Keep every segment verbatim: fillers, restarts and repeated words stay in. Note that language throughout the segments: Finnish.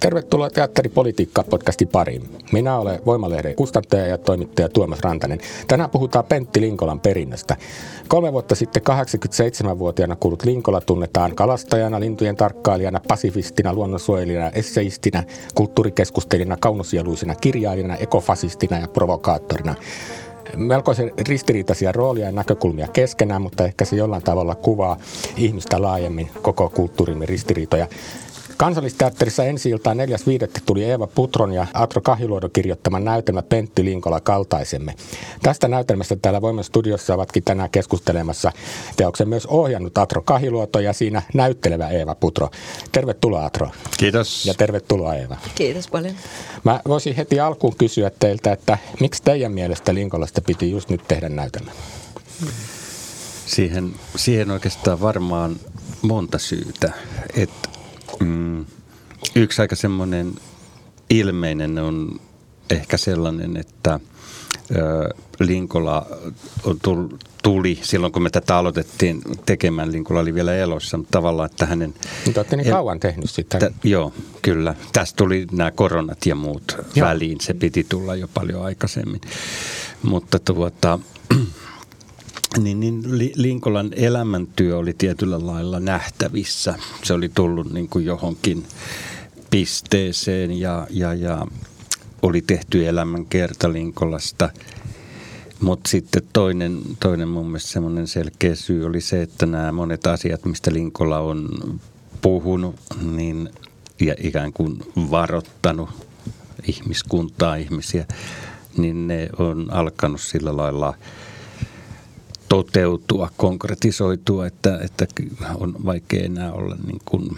Tervetuloa Teatteripolitiikka-podcastin pariin. Minä olen Voimalehden kustantaja ja toimittaja Tuomas Rantanen. Tänään puhutaan Pentti Linkolan perinnöstä. Kolme vuotta sitten kahdeksankymmentäseitsemänvuotiaana kuullut Linkola tunnetaan kalastajana, lintujen tarkkailijana, pasifistina, luonnonsuojelijana, esseistinä, kulttuurikeskustelijana, kaunosialuisena kirjailijana, ekofasistina ja provokaattorina. Melkoisen ristiriitaisia roolia ja näkökulmia keskenään, mutta ehkä se jollain tavalla kuvaa ihmistä laajemmin, koko kulttuurimme ristiriitoja. Kansallisteatterissa ensi iltaan neljäs viidettä tuli Eeva Putron ja Atro Kahiluodon kirjoittama näytelmä Pentti Linkola kaltaisemme. Tästä näytelmästä täällä Voiman studiossa ovatkin tänään keskustelemassa teoksen myös ohjannut Atro Kahiluoto ja siinä näyttelevä Eeva Putro. Tervetuloa Atro. Kiitos. Ja tervetuloa Eeva. Kiitos paljon. Mä voisin heti alkuun kysyä teiltä, että miksi teidän mielestä Linkolasta piti just nyt tehdä näytelmä? Siihen, siihen oikeastaan varmaan monta syytä, että Mm, yksi aika semmoinen ilmeinen on ehkä sellainen, että ö, Linkola tuli, tuli silloin, kun me tätä aloitettiin tekemään. Linkola oli vielä elossa, mutta tavallaan, että hänen... Mutta olette niin kauan el- tehnyt sitä. T- joo, kyllä. Tästä tuli nämä koronat ja muut joo. väliin. Se piti tulla jo paljon aikaisemmin. Mutta tuota... Niin, niin Linkolan elämäntyö oli tietyllä lailla nähtävissä. Se oli tullut niin kuin johonkin pisteeseen ja, ja, ja oli tehty elämänkerta Linkolasta. Mutta sitten toinen, toinen mun mielestä semmoinen selkeä syy oli se, että nämä monet asiat, mistä Linkola on puhunut niin, ja ikään kuin varoittanut ihmiskuntaa, ihmisiä, niin ne on alkanut sillä lailla... toteutua, konkretisoitua, että, että on vaikea enää olla niin kuin,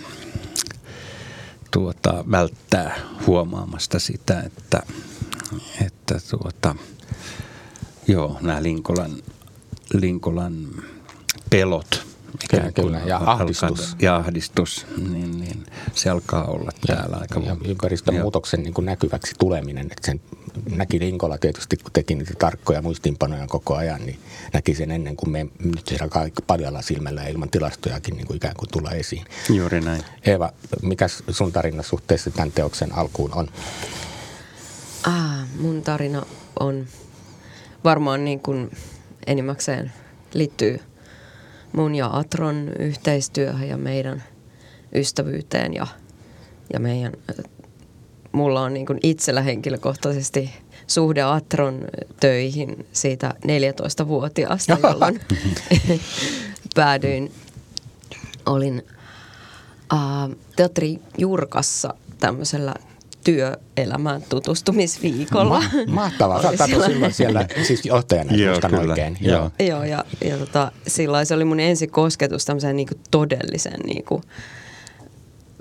tuota, välttää huomaamasta sitä, että, että tuota, joo, nämä Linkolan, Linkolan pelot ikään kuin, kyllä, ja alkaa, ahdistus, ja ahdistus niin, niin, se alkaa olla ja, täällä aika ja ympäristön ja, muutoksen niin kuin näkyväksi tuleminen, että sen näki Linkola tietysti, kun teki niitä tarkkoja muistiinpanoja koko ajan, niin näki sen ennen kuin me nyt se alkaa paljolla silmällä ilman tilastojakin niin kuin ikään kuin tulla esiin. Juuri näin. Eeva, mikä sun tarina suhteessa tämän teoksen alkuun on? Ah, mun tarina on varmaan niin kuin enimmäkseen liittyy mun ja Atron yhteistyöhön ja meidän ystävyyteen ja, ja meidän... Mulla on niin kuin itsellä henkilökohtaisesti suhde Atron töihin siitä neljätoistavuotiaasta, jolloin päädyin. Olin äh, Teatteri Jurkassa tämmöisellä työelämään tutustumisviikolla. Ma- mahtavaa. Sä oot siellä... silloin siellä siis johtajana, muistan oikein. Joo, Joo ja, ja tota, sillä se oli mun ensi kosketus tämmöiseen niin kuin todellisen... Niin kuin,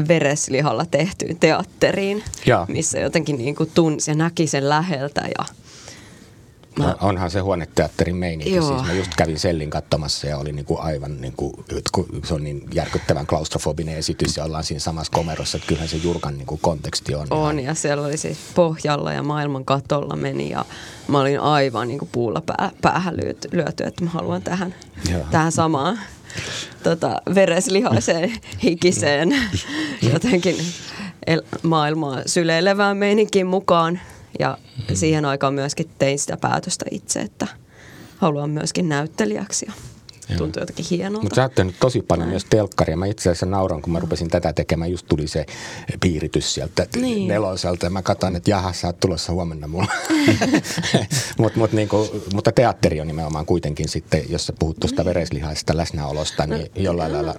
vereslihalla tehtyyn teatteriin, ja. missä jotenkin niin kuin tunsi ja näki sen läheltä. Ja mä... no, onhan se huoneteatterin meininki. Siis mä just kävin Sellin katsomassa ja oli niin kuin aivan, niin kuin, se on niin järkyttävän klaustrofobinen esitys ja ollaan siinä samassa komerossa, että kyllähän se Jurkan niin kuin konteksti on. On ihan... ja siellä oli siis pohjalla ja maailman katolla meni ja mä olin aivan niin kuin puulla pää, päähän lyöty, että mä haluan tähän, tähän samaan. Tota, vereslihaiseen, hikiseen, jotenkin el- maailmaa syleilevään meininkin mukaan. Ja siihen aikaan myöskin tein sitä päätöstä itse, että haluan myöskin näyttelijäksi. Tuntuu jotenkin hienolta. Mutta sä oot tehnyt tosi paljon Näin. myös telkkaria. Mä itse asiassa nauran, kun mä rupesin tätä tekemään. Just tuli se piiritys sieltä niin. neloselta ja mä katsoin, että jaha, sä oot tulossa huomenna mulla. mut, mut, niinku, mutta teatteri on nimenomaan kuitenkin sitten, jos sä puhut tuosta vereslihaisesta läsnäolosta, niin no, jollain no, lailla...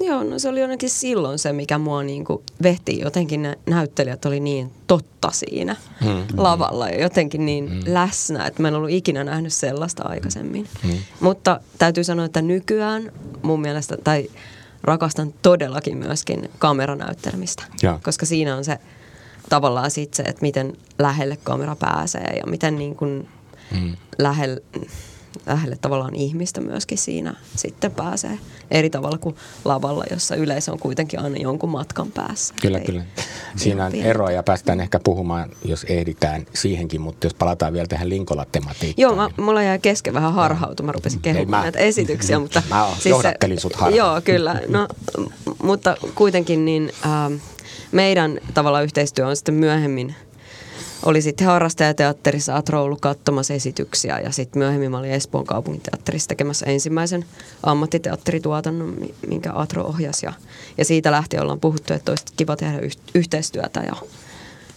Joo, no se oli ainakin silloin se, mikä mua niinku vehti. Jotenkin ne näyttelijät oli niin totta siinä mm. lavalla ja jotenkin niin mm. läsnä, että mä en ollut ikinä nähnyt sellaista aikaisemmin. Mm. Mutta täytyy sanoa, että nykyään mun mielestä, tai rakastan todellakin myöskin kameranäyttelmistä, ja. koska siinä on se tavallaan sitten se, että miten lähelle kamera pääsee ja miten niin kuin mm. lähelle... lähelle tavallaan ihmistä myöskin siinä sitten pääsee eri tavalla kuin lavalla, jossa yleisö on kuitenkin aina jonkun matkan päässä. Kyllä, Ei, kyllä. Siinä on eroa ja päästään ehkä puhumaan, jos ehditään siihenkin, mutta jos palataan vielä tähän Linkola-tematiikkaan. Joo, mä, mulla jäi kesken vähän harhautumaan, mä rupesin kehumaan näitä esityksiä. Mutta mä siis johdattelin sut harhaan. Joo, kyllä. No, mutta kuitenkin niin ähm, meidän tavallaan yhteistyö on sitten myöhemmin. Oli sitten harrastajateatterissa Atro ollut katsomassa esityksiä ja sitten myöhemmin mä olin Espoon kaupunginteatterissa tekemässä ensimmäisen ammattiteatterituotannon, minkä Atro ohjasi. Ja, ja siitä lähtien ollaan puhuttu, että olisi kiva tehdä yh- yhteistyötä ja,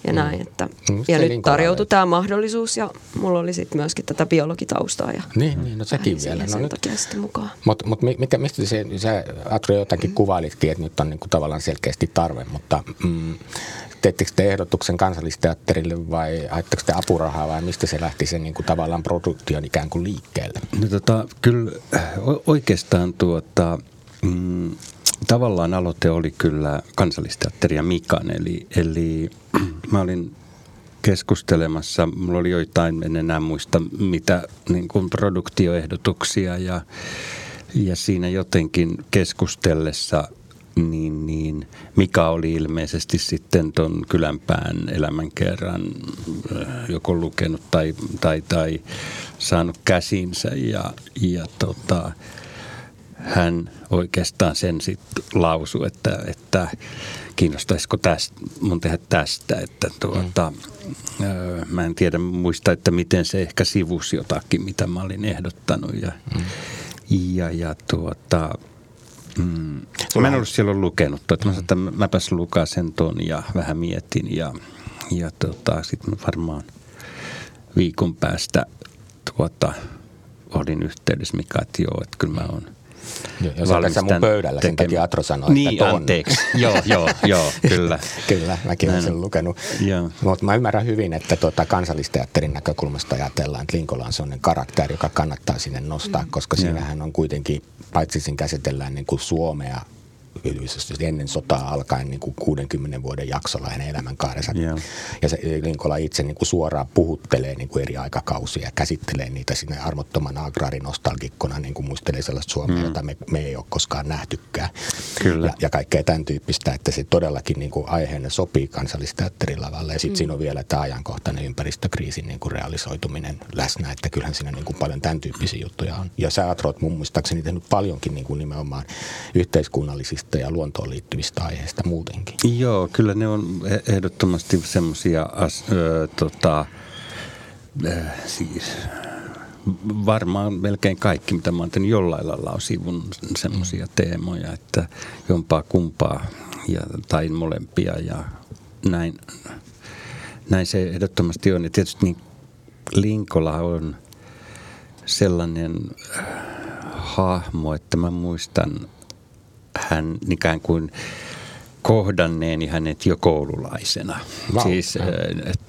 ja mm. näin. Että, mm, ja nyt tarjoutui tämä mahdollisuus ja mulla oli sitten myöskin tätä biologitaustaa. Ja niin, niin, no sekin vielä. No nyt, mut, mut mikä, mistä se, sä Atro jotakin mm. kuvailitkin, että nyt on niinku tavallaan selkeästi tarve, mutta... Mm, teettekö te ehdotuksen Kansallisteatterille vai haitteko te apurahaa vai mistä se lähti sen niin kuin tavallaan produktion ikään kuin liikkeelle? No tota, kyllä oikeastaan tuota, mm, tavallaan aloite oli kyllä Kansallisteatteri ja Mikan. Eli, eli mä olin keskustelemassa, mulla oli joitain, en enää muista mitä niin kuin produktioehdotuksia ja, ja siinä jotenkin keskustellessa Niin, niin, Mika oli ilmeisesti sitten ton Kylänpään elämänkerran joko lukenut tai, tai, tai saanut käsinsä ja, ja tota, hän oikeastaan sen sitten lausui, että, että kiinnostaisiko tästä, mun tehdä tästä, että tuota, mm. ö, mä en tiedä muista, että miten se ehkä sivusi jotakin, mitä mä olin ehdottanut ja, mm. ja, ja tuota... Mm. Mä en ollut silloin lukenut, että mä sanoin, että mäpäs lukasen ton ja vähän mietin ja, ja tota, sitten varmaan viikon päästä tuota, olin yhteydessä Mika, että joo, että kyllä mä oon valmis tämän tekemään. Mun pöydällä, sen takia Atro sanoi, niin, että ton. Niin, anteeksi. joo, joo, joo, kyllä. kyllä, mäkin olen sen lukenut. Mutta mä ymmärrän hyvin, että tuota, Kansallisteatterin näkökulmasta ajatellaan, että Linkola on sellainen karakteri, joka kannattaa sinne nostaa, mm. koska siinähän on kuitenkin... Paitsi sen käsitellään niin kuin Suomea yleisesti ennen sotaa alkaen niin kuin kuudenkymmenen vuoden jaksolla hänen elämänkaarensa. Yeah. Ja se Linkola itse niin kuin suoraan puhuttelee niin kuin eri aikakausia ja käsittelee niitä sinne armottomana agrarinostalgikkona, niin kuin muistelee sellaista Suomea, mm. jota me, me ei ole koskaan nähtykään. Kyllä. Ja, ja kaikkea tämän tyyppistä, että se todellakin niin kuin aiheena sopii Kansallisteatterin lavalle. Ja sitten mm. siinä on vielä tämä ajankohtainen ympäristökriisin niin kuin realisoituminen läsnä, että kyllähän siinä niin kuin paljon tämän tyyppisiä juttuja on. Ja sä, Atro, oot mun muistaakseni tehnyt paljonkin niin kuin nimenomaan yhteiskunnallisista ja luontoon liittyvistä aiheista muutenkin. Joo, kyllä ne on ehdottomasti semmoisia tota, siis varmaan melkein kaikki, mitä mä oon tehnyt jollain lailla on sivun semmoisia teemoja, että jompaa kumpaa ja, tai molempia ja näin, näin se ehdottomasti on. Ja tietysti niin Linkola on sellainen hahmo, että mä muistan hän ikään kuin kohdanneeni hänet jo koululaisena. Wow. Siis et,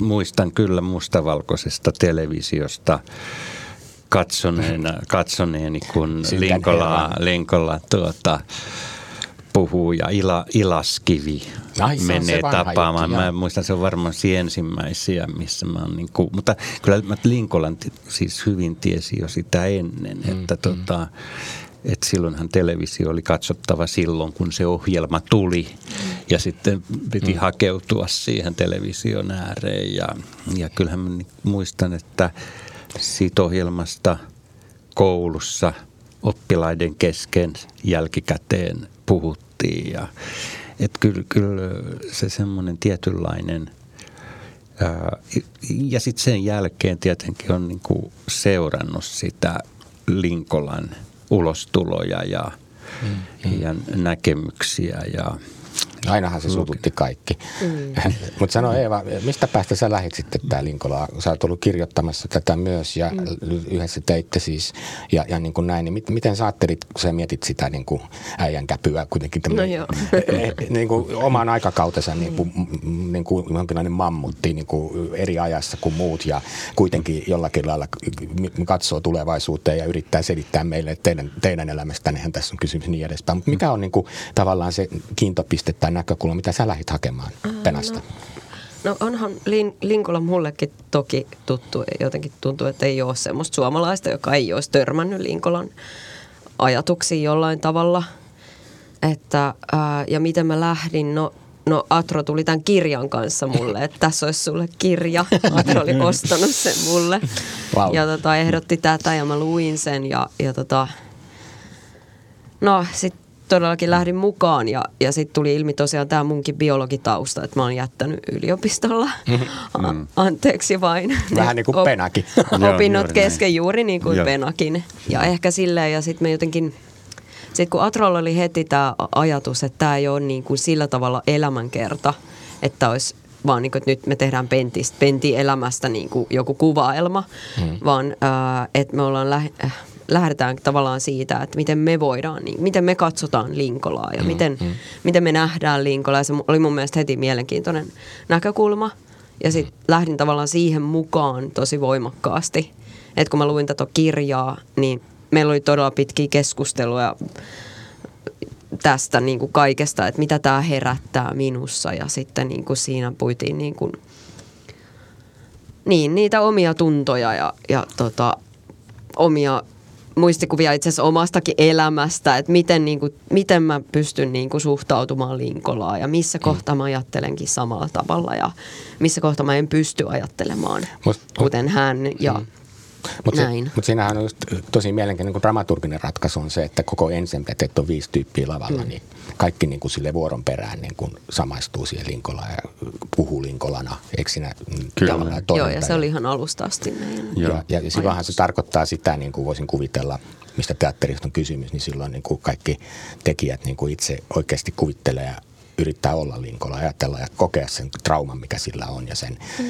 muistan kyllä mustavalkoisesta televisiosta katsoneena, katsoneeni, kun Linkola, Linkola tuota, puhuu ja ila, Ilaskivi Ai, menee tapaamaan. Juttu, mä muistan, se on varmaan ensimmäisiä, missä mä oon. Niin ku, mutta kyllä mä Linkolan t- siis hyvin tiesi jo sitä ennen, mm, että mm. tota... Että silloinhan televisio oli katsottava silloin, kun se ohjelma tuli ja sitten piti mm. hakeutua siihen television ääreen. Ja, ja kyllähän mä muistan, että siitä ohjelmasta koulussa oppilaiden kesken jälkikäteen puhuttiin. Ja, et kyllä, kyllä se semmoinen tietynlainen... Ja sitten sen jälkeen tietenkin on niinku seurannut sitä Linkolan... ulostuloja ja, mm, mm. ja näkemyksiä ja, Ainahan se suututti kaikki. Mm. Mutta sano Eeva, mistä päästä sä lähdit sitten tää Linkolaa? Sä oot ollut kirjoittamassa tätä myös ja mm. yhdessä teitte siis ja, ja niin kuin näin. Niin miten sä ajattelit, kun sä mietit sitä niin kuin äijän käpyä kuitenkin tämmöinen, no niin kuin oman aikakautensa niin kuin, mm. niin kuin jonkinlainen mammutti niin kuin eri ajassa kuin muut ja kuitenkin jollakin lailla katsoo tulevaisuuteen ja yrittää selittää meille, että teidän, teidän elämästännehän tässä on kysymys niin edespäin. Mutta mikä on niin kuin tavallaan se kiintopiste tai näkökulma, mitä sä lähdit hakemaan Penasta? No, no onhan Lin, Linkola mullekin toki tuttu. Jotenkin tuntuu, että ei ole semmoista suomalaista, joka ei olisi törmännyt Linkolan ajatuksiin jollain tavalla. Että, ää, ja miten mä lähdin? No, no Atro tuli tämän kirjan kanssa mulle, että tässä olisi sulle kirja. Atro oli ostanut sen mulle. Wow. Ja tota, ehdotti tätä ja mä luin sen ja, ja tota, no sitten todellakin lähdin mukaan ja, ja sitten tuli ilmi tosiaan tämä munkin biologitausta, että mä oon jättänyt yliopistolla. Mm. A- anteeksi vain. Vähän niin kuin Op- Penakin. Opinnot kesken juuri niin kuin Penakin. Ja ehkä silleen ja sitten me jotenkin, sitten kun Atrolla oli heti tämä ajatus, että tämä ei ole niin kuin sillä tavalla elämänkerta, että olisi vaan niin kuin, että nyt me tehdään pentistä, pentielämästä niin kuin joku kuvaelma, mm. vaan äh, että me ollaan lähe, äh, lähdetään tavallaan siitä, että miten me voidaan, niin, miten me katsotaan Linkolaa ja mm, miten, mm. miten me nähdään Linkolaa. Se oli mun mielestä heti mielenkiintoinen näkökulma. Ja sitten mm. lähdin tavallaan siihen mukaan tosi voimakkaasti. Että kun mä luin tätä kirjaa, niin meillä oli todella pitkiä keskusteluja tästä niin kuin kaikesta, että mitä tämä herättää minussa. Ja sitten niin kuin siinä puitiin niin kuin, niin, niitä omia tuntoja ja, ja tota, omia muistikuvia itse asiassa omastakin elämästä, että miten, niin kuin, miten mä pystyn niin kuin suhtautumaan Linkolaa ja missä kohtaa mä ajattelenkin samalla tavalla ja missä kohtaa mä en pysty ajattelemaan, must, kuten hän ja mm. mut näin. Si, mutta siinähän on just tosi mielenkiintoinen, kun dramaturginen ratkaisu on se, että koko ensemble, että on viisi tyyppiä lavalla, mm. niin kaikki niin kuin sille vuoron perään niin kuin samaistuu siihen Linkolaan ja puhuu Linkolana, eikö siinä tavallaan toiminta? Joo, ja se oli ihan alusta asti meidän. Ja, ja, ja silloinhan se tarkoittaa sitä, niin kuin voisin kuvitella, mistä teatterista on kysymys, niin silloin niin kuin kaikki tekijät niin kuin itse oikeasti kuvittelee ja yrittää olla Linkola, ajatella ja kokea sen trauman, mikä sillä on ja sen mm.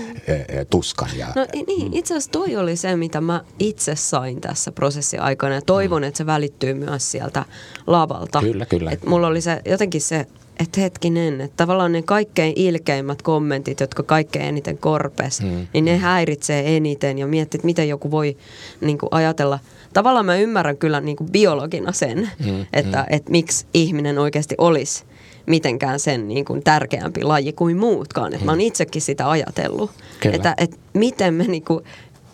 ö, tuskan. Ja, no niin, itse asiassa toi oli se, mitä mä itse sain tässä prosessin aikana ja toivon, mm. että se välittyy myös sieltä lavalta. Kyllä, kyllä. Et mulla oli se, jotenkin se, että hetkinen, että tavallaan ne kaikkein ilkeimmät kommentit, jotka kaikkein eniten korpes, mm. niin ne häiritsee eniten ja miettii, että miten joku voi niin kuin ajatella. Tavallaan mä ymmärrän kyllä niin kuin biologina sen, mm. että mm. Et miksi ihminen oikeasti olisi mitenkään sen niin kuin tärkeämpi laji kuin muutkaan. Et mä oon itsekin sitä ajatellut, että et miten me niin kuin,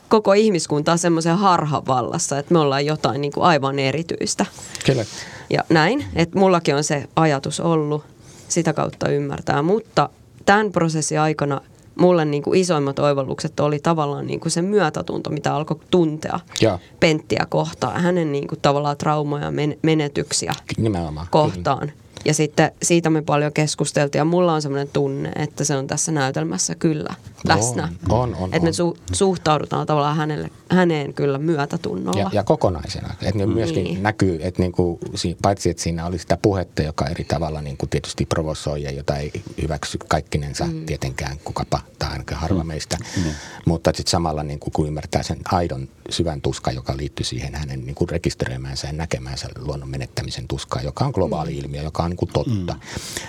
koko ihmiskunta on semmoisen harhan vallassa, että me ollaan jotain niin kuin aivan erityistä. Kyllä. Ja näin, että mullakin on se ajatus ollut sitä kautta ymmärtää, mutta tämän prosessin aikana mulle niin kuin isoimmat oivallukset oli tavallaan niin kuin se myötätunto, mitä alkoi tuntea ja Penttiä kohtaan, hänen niin kuin tavallaan traumoja, menetyksiä nimenomaan kohtaan. Kyllä. Ja sitten siitä me paljon keskusteltiin ja mulla on semmoinen tunne, että se on tässä näytelmässä kyllä läsnä. On, on, on. Että me su- suhtaudutaan tavallaan hänelle, häneen kyllä myötätunnolla. Ja, ja kokonaisena. Että myöskin niin näkyy, että niinku, paitsi että siinä oli sitä puhetta, joka eri tavalla niinku tietysti provosoi ja jota ei hyväksy kaikkinensa mm. tietenkään kukapa tai ainakaan harva mm. meistä. Mm. Mutta sitten samalla niinku, kun ymmärtää sen aidon syvän tuskan, joka liittyy siihen hänen niinku, rekisteröimäänsä ja näkemäänsä luonnon menettämisen tuskaan, joka on globaali mm. ilmiö, joka on niin kuin totta, mm.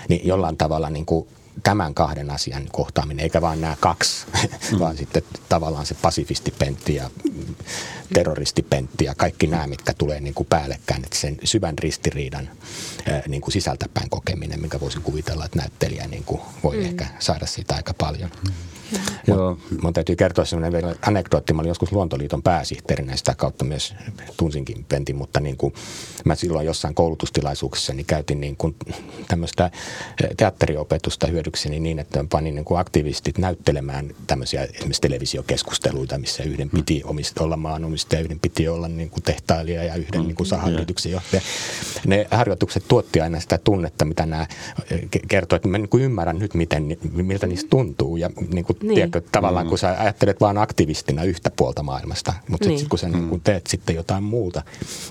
niin jollain tavalla niin kuin tämän kahden asian kohtaaminen, eikä vaan nämä kaksi, mm. vaan sitten tavallaan se pasifistipentti ja terroristipentti ja kaikki nämä, mitkä tulee niin kuin päällekkäin, että sen syvän ristiriidan niin kuin sisältäpäin kokeminen, minkä voisin kuvitella, että näyttelijä niin kuin voi mm. ehkä saada siitä aika paljon. Mm. Mut, mun täytyy kertoa sellainen anekdootti. Mä olin joskus Luontoliiton pääsihteerinä, sitä kautta myös tunsinkin Pentin, mutta niin kuin mä silloin jossain koulutustilaisuuksessa niin käytin niin kuin tämmöistä teatteriopetusta hyödykseni niin, että panin niin kuin aktivistit näyttelemään tämmöisiä esimerkiksi televisiokeskusteluita, missä yhden piti omist- olla maanomistaja, yhden piti olla niin kuin tehtailija ja yhden mm, niin kuin sahayrityksen johtaja. Ne harjoitukset tuotti aina sitä tunnetta, mitä nämä kertoi, että mä niin kuin ymmärrän nyt kysyt, miten, miltä niistä tuntuu. Ja niin kuin, niin. Tiedätkö, tavallaan kun sä ajattelet vaan aktivistina yhtä puolta maailmasta, mutta niin. sitten kun sä niin kun teet sitten jotain muuta,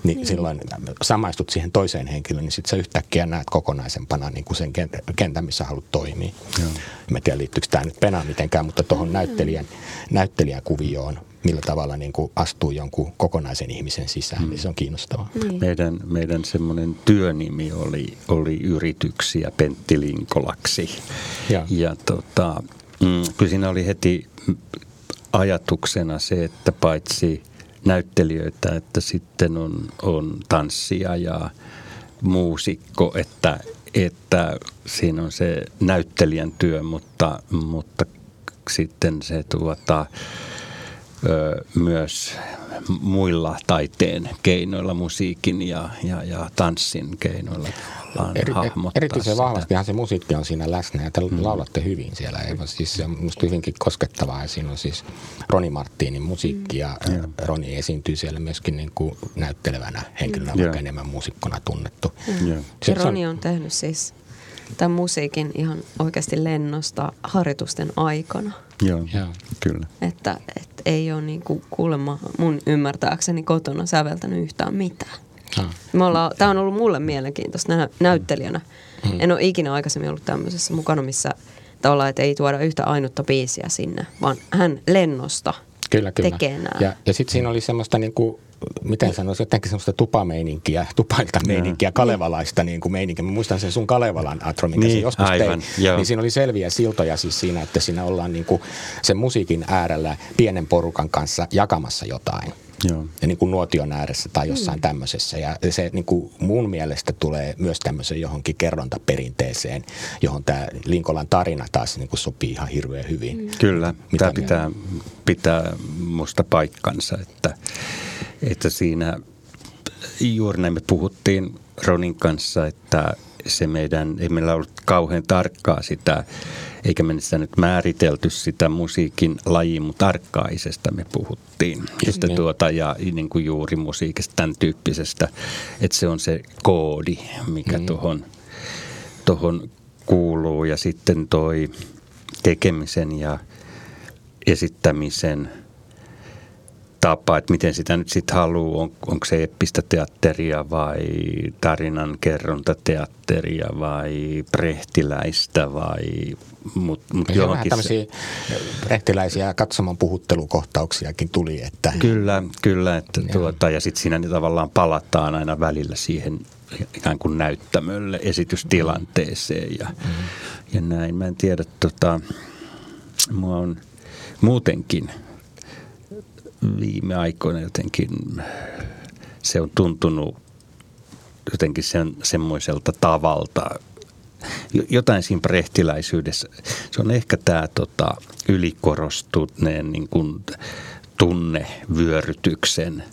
niin, niin silloin samaistut siihen toiseen henkilöön, niin sitten sä yhtäkkiä näet kokonaisempana niin kuin sen kentän, missä haluat toimia. Joo. Mä en tiedä, liittyykö tämä nyt penaa mitenkään, mutta tuohon näyttelijän, näyttelijän kuvioon, millä tavalla niin kuin astuu jonkun kokonaisen ihmisen sisään, mm. niin se on kiinnostavaa. Niin. Meidän, meidän semmoinen työnimi oli, oli yrityksiä Pentti Linkolaksi. Ja, ja tota, mm, kyllä siinä oli heti ajatuksena se, että paitsi näyttelijöitä, että sitten on, on tanssija ja muusikko, että, että siinä on se näyttelijän työ, mutta, mutta sitten se tuota... myös muilla taiteen keinoilla, musiikin ja, ja, ja tanssin keinoilla Eri, hahmottaa erityisen sitä. Vahvastihan se musiikki on siinä läsnä ja te mm. laulatte hyvin siellä. Eeva. Siis se on musta hyvinkin koskettavaa ja siinä on siis Roni Marttinin musiikki ja mm. Roni esiintyy siellä myöskin niin kuin näyttelevänä henkilönä, mm. vaikka enemmän muusikkona tunnettu. Mm. Yeah. Ja Roni on tehnyt siis tämän musiikin ihan oikeasti lennosta harjoitusten aikana. Joo, Joo. kyllä. Että et ei ole niinku kuulemma mun ymmärtääkseni kotona säveltänyt yhtään mitään. Ah. Tämä on ollut mulle mielenkiintoista nä- näyttelijänä. Mm. En ole ikinä aikaisemmin ollut tämmöisessä mukana, missä tavallaan, että ei tuoda yhtä ainutta biisiä sinne, vaan hän lennosta kyllä, kyllä. tekee nämä. Ja, ja sitten siinä oli semmoista niinku... Miten sanoisin, jotenkin semmoista tupameininkiä, tupailta meininkiä, kalevalaista niin kuin meininkiä. Mä muistan sen sun Kalevalan, Atro, minkä niin, joskus aivan, tein. Joo. Niin siinä oli selviä siltoja siis siinä, että siinä ollaan niin kuin sen musiikin äärellä pienen porukan kanssa jakamassa jotain. Joo. Ja niin kuin nuotion ääressä tai jossain mm. tämmöisessä. Ja se niin kuin mun mielestä tulee myös tämmöiseen johonkin kerrontaperinteeseen, johon tämä Linkolan tarina taas niin kuin sopii ihan hirveän hyvin. Mm. Kyllä, mitä tämä pitää, pitää musta paikkansa, että... Että siinä juuri näin me puhuttiin Ronin kanssa, että se meidän, ei meillä ollut kauhean tarkkaa sitä, eikä me sitä nyt määritelty sitä musiikin lajiin, mutta tarkkaisesta me puhuttiin. Just tuota, ja niin kuin juuri musiikista, tämän tyyppisestä, että se on se koodi, mikä mm. tuohon, tuohon kuuluu. Ja sitten toi tekemisen ja esittämisen tapa, että miten sitä nyt sitten haluaa, on, onko se eeppistä teatteria vai tarinankerrontateatteria vai brehtiläistä vai mut, mut johonkin. Tämmöisiä brehtiläisiä katsoman puhuttelukohtauksiakin tuli. Että... Kyllä, kyllä. Että tuota, ja sitten siinä tavallaan palataan aina välillä siihen ikään kuin näyttämölle esitystilanteeseen ja, mm. ja näin. Mä en tiedä, tota, mua on muutenkin... Viime aikoina jotenkin se on tuntunut jotenkin sen, semmoiselta tavalta. Jotain siinä brehtiläisyydessä. Se on ehkä tämä tota, ylikorostuneen niin kuin tunnevyörytyksen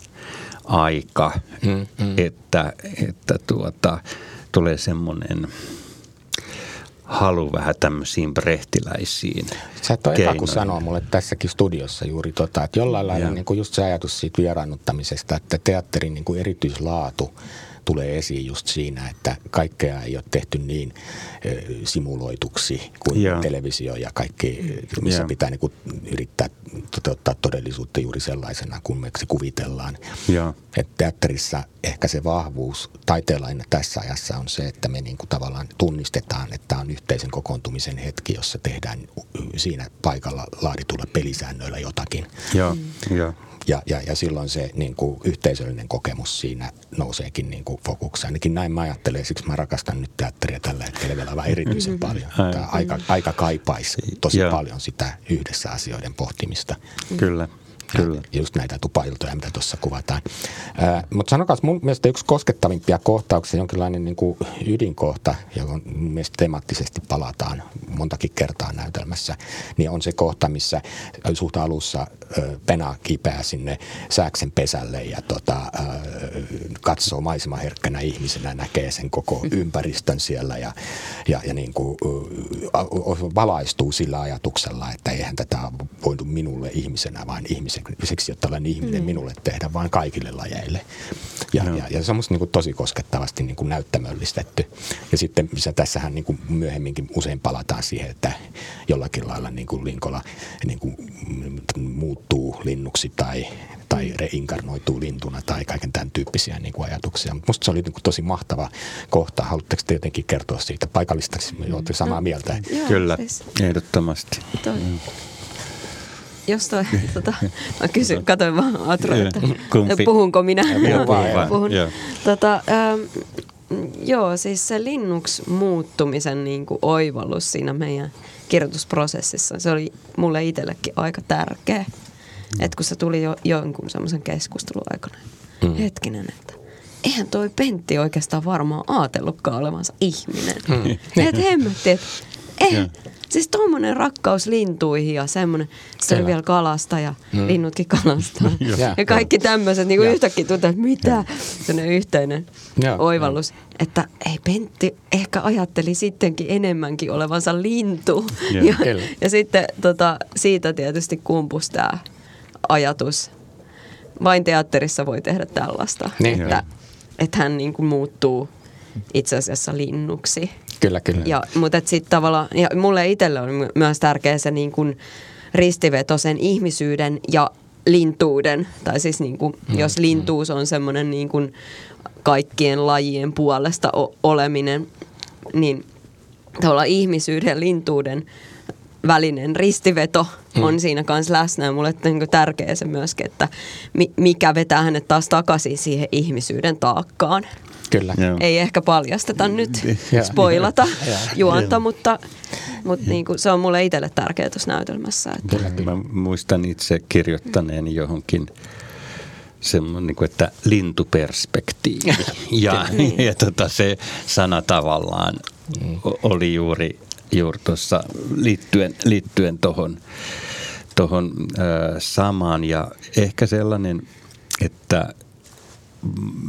aika, mm, mm. että, että tuota, tulee semmoinen... Halu vähän tämmöisiin brehtiläisiin. Sä et ole eka, kun sanoo mulle tässäkin studiossa juuri tota, että jollain lailla niin kuin just se ajatus siitä vieraannuttamisesta, että teatterin niin kuin erityislaatu tulee esiin just siinä, että kaikkea ei ole tehty niin e, simuloituksi kuin Joo. televisio ja kaikki, missä Joo. pitää niin kuin yrittää toteuttaa todellisuutta juuri sellaisena, kun me se kuvitellaan. Että teatterissa ehkä se vahvuus taiteilijaina tässä ajassa on se, että me niin kuin tavallaan tunnistetaan, että on yhteisen kokoontumisen hetki, jossa tehdään siinä paikalla laaditulla pelisäännöillä jotakin. Joo, joo. Ja, ja, ja silloin se niin kuin yhteisöllinen kokemus siinä nouseekin niin kuin fokukseen. Ainakin näin mä ajattelen, siksi mä rakastan nyt teatteria tällä hetkellä vielä vähän erityisen paljon. Tämä aika, aika kaipaisi tosi Joo. paljon sitä yhdessä asioiden pohtimista. Kyllä, ja kyllä. Just näitä tupailtoja, mitä tuossa kuvataan. Äh, mutta sanokaa, mun mielestä yksi koskettavimpia kohtauksia, jonkinlainen niin kuin ydinkohta, johon mun mielestä temaattisesti palataan montakin kertaa näytelmässä, niin on se kohta, missä suht alussa Pena kipeää sinne sääksen pesälle ja tota, äh, katsoo maisemaherkkänä ihmisenä, näkee sen koko ympäristön siellä ja, ja, ja niin kuin, äh, valaistuu sillä ajatuksella, että eihän tätä voidu minulle ihmisenä, vaan ihmiseksi, jotta tällainen ihminen mm. minulle tehdä, vaan kaikille lajeille. Ja, no. ja, ja se on musta niin tosi koskettavasti niin näyttämöllistetty. Ja sitten tässähän niin myöhemminkin usein palataan siihen, että jollakin lailla niin Linkola niin muuttuu linnuksi tai, tai reinkarnoituu lintuna tai kaiken tämän tyyppisiä niin ajatuksia. Mutta musta se oli niin tosi mahtava kohta. Haluatteko te jotenkin kertoa siitä paikallista? Me olette samaa no, mieltä. Joo, kyllä, siis ehdottomasti. Toi. Mm. Jos toi, tota, mä kysyn, katoin vaan Atro, että puhunko minä? Joo, vaan, puhun. Joo. Tota, ähm, joo, siis se linnuksi muuttumisen niin kuin oivallus siinä meidän kirjoitusprosessissa, se oli mulle itsellekin aika tärkeä. Mm. Että kun se tuli jo, jonkun semmoisen keskustelun aikana, mm. hetkinen, että eihän toi Pentti oikeastaan varmaan ajatellutkaan olevansa ihminen. Mm. Et hemmetti, et eh, siis tommonen rakkaus lintuihin ja semmonen, se oli vielä kalasta ja mm. linnutkin kalastaa. ja, ja kaikki tämmöiset, niinku yhtäkkiä tuntuu, että mitä, semmonen yhteinen ja, oivallus, ja. Että ei Pentti ehkä ajatteli sittenkin enemmänkin olevansa lintu. Ja, ja, ja sitten tota, siitä tietysti kumpusi tää ajatus. Vain teatterissa voi tehdä tällaista, niin, että että hän niin kuin muuttuu itse asiassa linnuksi. Kyllä, kyllä. Ja, mutta sitten tavallaan, ja mulle itselle on myös tärkeä se niin kuin ristiveto sen ihmisyyden ja lintuuden. Tai siis niin kuin, mm, jos lintuus on semmoinen niin kuin kaikkien lajien puolesta o- oleminen, niin tavallaan ihmisyyden ja lintuuden välinen ristiveto mm. on siinä kanssa läsnä. Ja mulle on tärkeää se myöskin, että mikä vetää hänet taas takaisin siihen ihmisyyden taakkaan. Kyllä. Joo. Ei ehkä paljasteta nyt, spoilata juonta, mutta, mutta niin kuin se on mulle itselle tärkeää tuossa näytelmässä. Että. Mä muistan itse kirjoittaneeni johonkin semmoinen, että lintuperspektiivi. ja niin. ja tota, se sana tavallaan mm. oli juuri... juuri tuossa liittyen, liittyen tuohon tohon, ö, samaan. Ja ehkä sellainen, että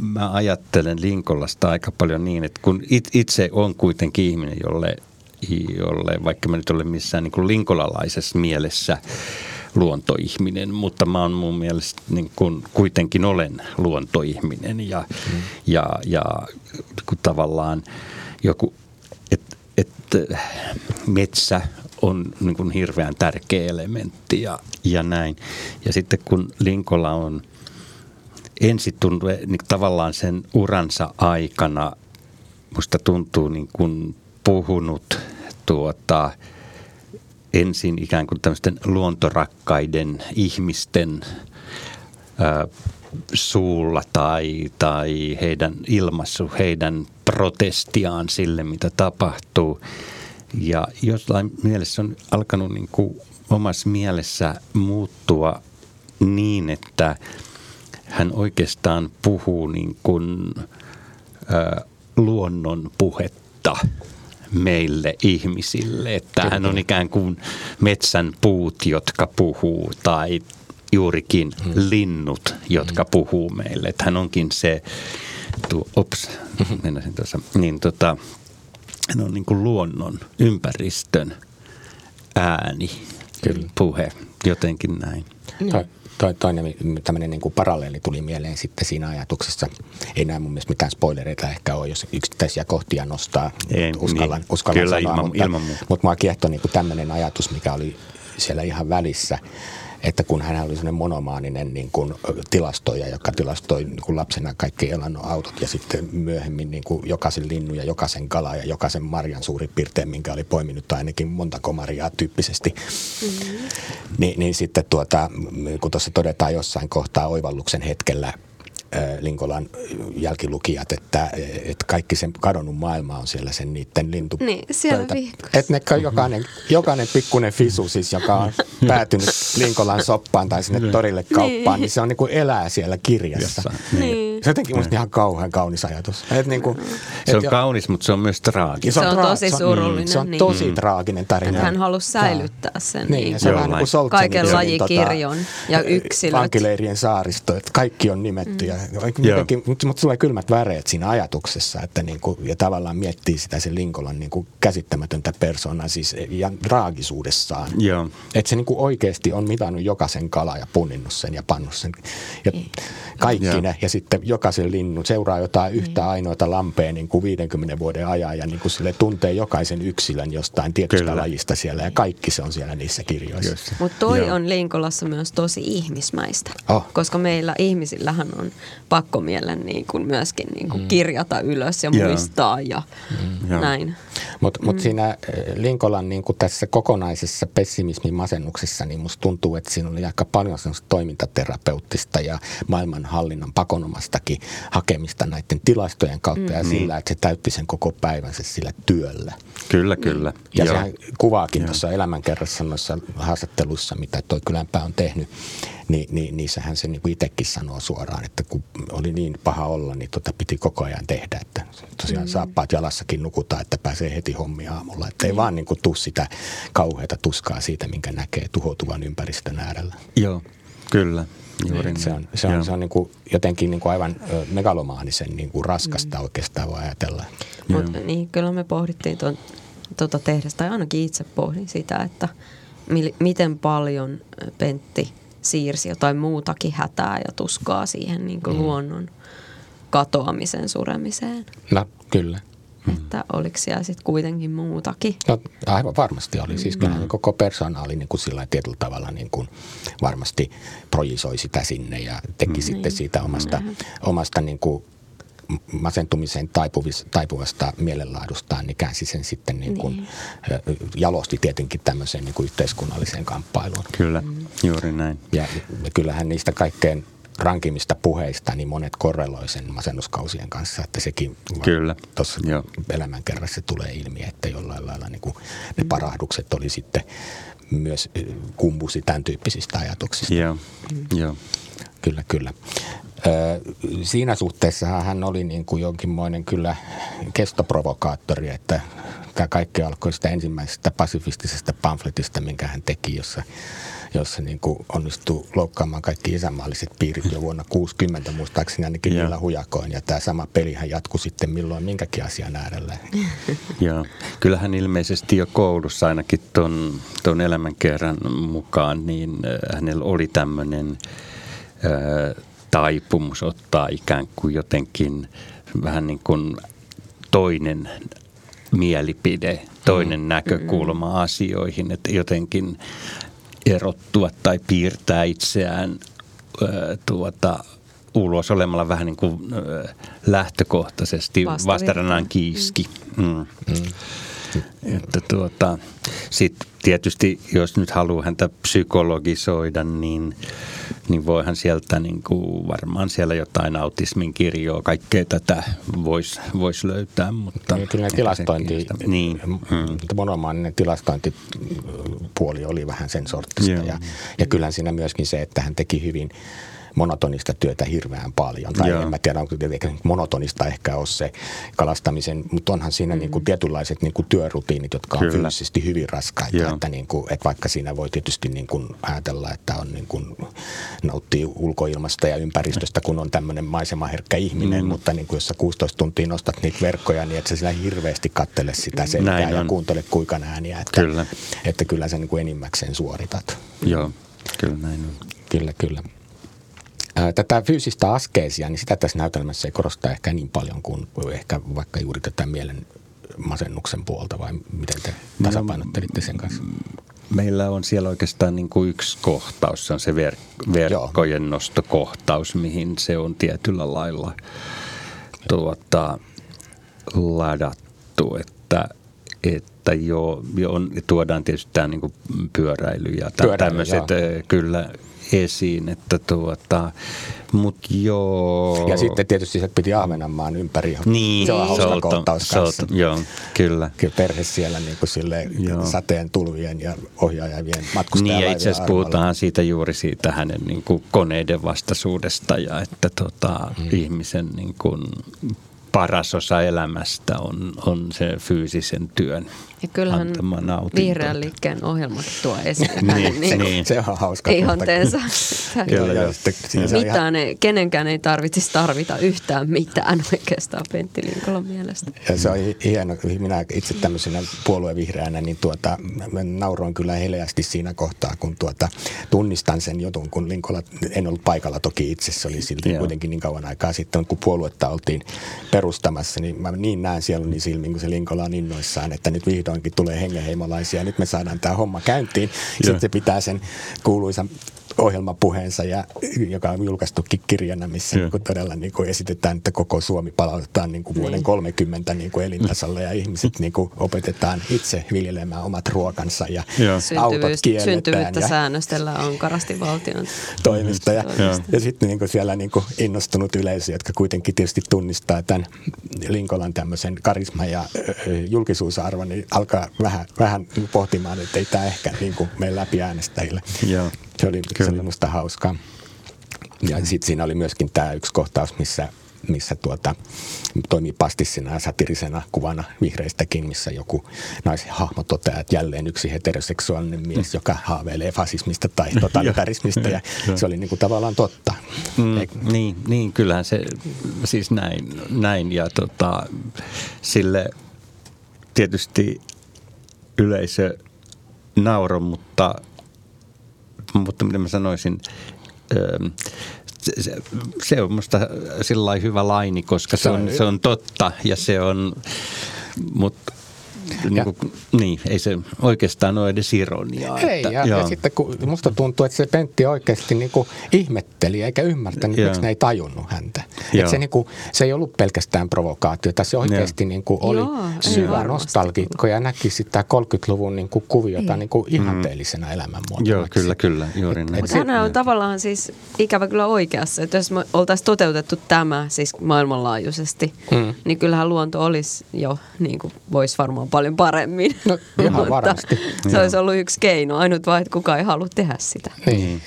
mä ajattelen Linkolasta aika paljon niin, että kun it, itse on kuitenkin ihminen, jolle, jolle vaikka mä nyt olen missään niin kuin linkolalaisessa mielessä luontoihminen, mutta mä oon mun mielestä niin kuin kuitenkin olen luontoihminen. Ja, mm. ja, ja kun tavallaan joku... Et, että metsä on niin kuin hirveän tärkeä elementti ja, ja näin. Ja sitten kun Linkola on ensitunut niin tavallaan sen uransa aikana, musta tuntuu niin kuin puhunut tuota, ensin ikään kuin tämmöisten luontorakkaiden ihmisten ää, suulla tai, tai heidän ilmassu, heidän protestiaan sille, mitä tapahtuu. Ja jossain mielessä on alkanut niin kuin omassa mielessä muuttua niin, että hän oikeastaan puhuu niin kuin, ä, luonnon puhetta meille ihmisille. Että hän on ikään kuin metsän puut, jotka puhuu, tai juurikin mm. linnut, jotka mm. puhuu meille. Että hän onkin se, tuo, ops, mennäisin tuossa, niin tota, hän on niin kuin luonnon, ympäristön ääni, kyllä, puhe, jotenkin näin. Toi, toi, toinen tämmöinen niin kuin paralleeli tuli mieleen sitten siinä ajatuksessa. Ei näin mun mielestä mitään spoilereita ehkä ole, jos yksittäisiä kohtia nostaa. Ei, uskallan, niin, uskallan kyllä sanoa, ilman, mutta, ilman muuta. Mutta mua kiehtoi niin kuin tämmöinen ajatus, mikä oli siellä ihan välissä. Että kun hän oli semmoinen monomaaninen niin kuin tilastoja, joka tilastoi niin kuin lapsena kaikki elannon autot ja sitten myöhemmin niin kuin jokaisen linnun ja jokaisen kala ja jokaisen marjan suurin piirtein, minkä oli poiminut ainakin montako marjaa tyyppisesti. Mm-hmm. Ni, niin sitten tuota, kun tuossa todetaan jossain kohtaa oivalluksen hetkellä, Linkolan jälkilukijat, että, että kaikki sen kadonnut maailma on siellä sen niiden lintu. Niin, siellä että ne, jokainen, jokainen pikkuinen fisu siis, joka on päätynyt Linkolan soppaan tai sinne torille kauppaan, niin, niin se on niin kuin elää siellä kirjassa. Jossain. Niin. Se jotenkin musta ihan kauhean kaunis ajatus. Et niin kuin, se et on jo... kaunis, mutta se on myös traaginen. Se on, se on tra- tosi surullinen. Se on, niin. se on tosi mm. traaginen tarina. Hän halusi säilyttää sen. Niin, niin. Se on niin kuin kaiken lajikirjon tota, ja yksilöt. Vankileirien saaristo, että kaikki on nimetty. Mm. Ja, jotenkin, mutta tulee kylmät väreet siinä ajatuksessa, että niin kuin, ja tavallaan miettii sitä sen Linkolan niin kuin käsittämätöntä persoonaa siis, ja traagisuudessaan. Joo. Että se niin kuin oikeasti on mitannut jokaisen kalaa ja punninnut sen ja pannut sen. Ja kaikki ne, ja sitten jokaisen linnun seuraa jotain yhtä ainoita lampea niin kuin viidenkymmenen vuoden ajan ja niin kuin sille tuntee jokaisen yksilön jostain tietystä Kyllä. lajista siellä ja kaikki se on siellä niissä kirjoissa. Mutta toi Joo. on Linkolassa myös tosi ihmismäistä, oh. koska meillä ihmisillähän on pakkomielen niin kuin myöskin niin kuin mm. kirjata ylös ja Joo. muistaa ja mm. näin. Mutta mut mm. siinä Linkolan niin kuin tässä kokonaisessa pessimismin masennuksessa niin musta tuntuu, että siinä oli aika paljon semmoista toimintaterapeuttista ja maailmanhallinnan pakonomastakin hakemista näiden tilastojen kautta mm. ja sillä, mm. että se täytti sen koko päivänsä sillä työllä. Kyllä, kyllä. Ja Joo. sehän kuvaakin Joo. tuossa elämänkerrassa noissa haastatteluissa, mitä toi Kylänpää on tehnyt, niin, niin niissähän se niin kuin itsekin sanoo suoraan, että kun oli niin paha olla, niin tota piti koko ajan tehdä, että tosiaan mm. saappaat jalassakin nukutaan, että pääsee heti hommia aamulla, että ei mm. vaan niin kuin tuu sitä kauheata tuskaa siitä, minkä näkee tuhoutuvan ympäristön äärellä. Joo, kyllä. Niin, se on, se on, se on niin kuin jotenkin niin kuin aivan ö, megalomaanisen niin kuin raskasta mm. oikeastaan voi ajatella. Mut, niin, kyllä me pohdittiin tuon, tuota tehdessä, tai ainakin itse pohdin sitä, että mi, miten paljon Pentti siirsi jotain muutakin hätää ja tuskaa siihen niin kuin mm. luonnon katoamisen, suremiseen. No, kyllä. Että oliko siellä sitten kuitenkin muutakin? No, aivan varmasti oli. Siis kyllä mm. koko persoonaali niin kuin sillä tietyllä tavalla niin kuin varmasti projisoi sitä sinne ja teki mm. sitten siitä omasta, mm. omasta niin kuin masentumiseen taipuvista, taipuvasta mielenlaadustaan, niin käänsi sen sitten niin kuin niin. jalosti tietenkin tämmöiseen niin kuin yhteiskunnalliseen kamppailuun. Kyllä, mm. juuri näin. Ja kyllähän niistä kaikkein rankimista puheista, niin monet korreloi sen masennuskausien kanssa, että sekin tuossa elämänkerrassa tulee ilmi, että jollain lailla niin kuin ne parahdukset oli sitten myös kumpusi tämän tyyppisistä ajatuksista. Joo, joo. Kyllä, kyllä. Ö, siinä suhteessahan hän oli niin kuin jonkinmoinen kyllä kestoprovokaattori, että tämä kaikki alkoi sitä ensimmäisestä pasifistisesta pamfletista, minkä hän teki, jossa jossa niin kuin onnistuu loukkaamaan kaikki isänmaalliset piirit jo vuonna kuusikymmentä, muistaakseni ainakin yeah. niillä hujakoin. Ja tämä sama pelihän jatkui sitten milloin minkäkin asian äärellä. Joo. Kyllähän ilmeisesti jo koulussa ainakin ton, ton elämänkerran mukaan, niin hänellä oli tämmöinen äh, taipumus ottaa ikään kuin jotenkin vähän niin kuin toinen mielipide, toinen mm. näkökulma mm. asioihin, että jotenkin erottua tai piirtää itseään ö, tuota, ulos olemalla vähän niin kuin ö, lähtökohtaisesti vastarannan kiiski. Mm. Mm. Mm. Että tuota, sit tietysti, jos nyt haluaa häntä psykologisoida, niin, niin voihan sieltä niin kuin varmaan siellä jotain autismin kirjoa, kaikkea tätä voisi vois löytää. Mutta kyllä tilastointi, niin. mm. monomaaninen tilastointipuoli oli vähän sen sortista. Ja, ja mm. kyllähän siinä myöskin se, että hän teki hyvin monotonista työtä hirveän paljon. Tai Joo. en mä tiedä, onko monotonista ehkä ole se kalastamisen, mutta onhan siinä mm. niin kuin tietynlaiset niin kuin työrutiinit, jotka Kyllä. on fyysisesti hyvin raskaita. Että niin kuin, että vaikka siinä voi tietysti niin kuin ajatella, että on niin kuin, nauttii ulkoilmasta ja ympäristöstä, kun on tämmöinen maisemaherkkä ihminen, mm. mutta niin kuin, jos sä kuusitoista tuntia nostat niitä verkkoja, niin et sä sillä hirveästi kattele sitä selkää ja kuuntele kuikan ääniä. Että kyllä, että kyllä sä niin kuin enimmäkseen suoritat. Joo, kyllä näin on. Kyllä, kyllä. Tätä fyysistä askeesia, niin sitä tässä näytelmässä ei korosta ehkä niin paljon kuin ehkä vaikka juuri tätä mielen masennuksen puolta, vai miten te tasapainottelitte sen kanssa? Meillä on siellä oikeastaan niin kuin yksi kohtaus, se on se verk- verkkojen nostokohtaus, mihin se on tietyllä lailla tuota, ladattu, että että jo, jo on, tuodaan tietysti tämä niin kuin pyöräily ja tämmöiset, kyllä, esiin, että tuota, mut joo. Ja sitten tietysti se piti Ahvenanmaan ympäri. Niin. Se on hauska Souto, kohtaus kanssa. Joo, kyllä. Kyllä perhe siellä niin kuin silleen sateen tulvien ja ohjaajavien matkustajalaivien. Niin, ja itse asiassa puhutaan siitä juuri siitä hänen niin kuin koneiden vastaisuudesta ja että tota, hmm. ihmisen niin kuin paras osa elämästä on, on se fyysisen työn antama nautinto. Vihreän liikkeen ohjelmat tuo esiin. niin, niin, niin. Se on hauska. Ihanteensa. Mitään, ihan... kenenkään ei tarvitsisi tarvita yhtään mitään oikeastaan Pentti Linkolan mielestä. Ja se on hieno. Minä itse tämmöisenä puoluevihreänä niin tuota, nauroin kyllä heleästi siinä kohtaa, kun tuota, tunnistan sen jutun, kun Linkola, en ollut paikalla toki itse, se oli silti Joo. kuitenkin niin kauan aikaa sitten, kun puoluetta oltiin perustamassa, niin mä niin näen siellä niin silmin, kun se Linkola on innoissaan, että nyt vihdoinkin tulee hengenheimolaisia, nyt me saadaan tämä homma käyntiin. Sitten se pitää sen kuuluisan ohjelmapuheensa, ja, joka on julkaistukin kirjana, missä niin kuin todella niin kuin esitetään, että koko Suomi palautetaan niin kuin vuoden kolmekymmentä niin kuin elintasolla, ja ihmiset niin kuin opetetaan itse viljelemään omat ruokansa, ja autot kielletään. Syntyvyyttä ja säännöstellään ankarasti valtion toimista. Ja, ja. ja sitten niin kuin siellä niin kuin innostunut yleisö, jotka kuitenkin tietysti tunnistaa tämän Linkolan tämmöisen karisma- ja julkisuusarvon, niin alkaa vähän, vähän pohtimaan, että ei tämä ehkä niin kuin mene läpi äänestäjille. Joo. Se oli semmoista hauskaa. Ja sitten siinä oli myöskin tämä yksi kohtaus, missä, missä tuota, toimii pastissina ja satirisena kuvana vihreistäkin, missä joku naishahmo toteaa, että jälleen yksi heteroseksuaalinen mies, mm. joka haaveilee fasismista tai totalitarismista. ja se oli niinku tavallaan totta. Mm, niin, niin, kyllähän se siis näin. näin ja tota, sille tietysti yleisö nauro, mutta... Mutta miten mä sanoisin, se, se on musta sillä hyvä laini, koska se on, se on totta ja se on, mutta niin, niin ei se oikeastaan ole edes ironiaa. Ei, että, ja, ja sitten kun musta tuntuu, että se Pentti oikeasti niin kuin ihmetteli eikä ymmärtänyt, miksi ne ei tajunnut häntä. Että se, niin kuin, se ei ollut pelkästään provokaatiota, se oikeasti niin kuin oli syvä nostalgikko ja näki sitä kolmekymmentäluvun niin kuin kuviota mm. niin kuin ihanteellisena mm. elämänmuotona. Joo, kyllä, kyllä, juuri näin. Mutta hän on tavallaan siis ikävä kyllä oikeassa, että jos me oltaisiin toteutettu tämä siis maailmanlaajuisesti, mm. niin kyllähän luonto olisi jo, niin kuin voisi varmaan paljon paremmin. No, ihan varmasti. Se olisi ollut yksi keino, ainut vaan, että kukaan ei halua tehdä sitä. Niin.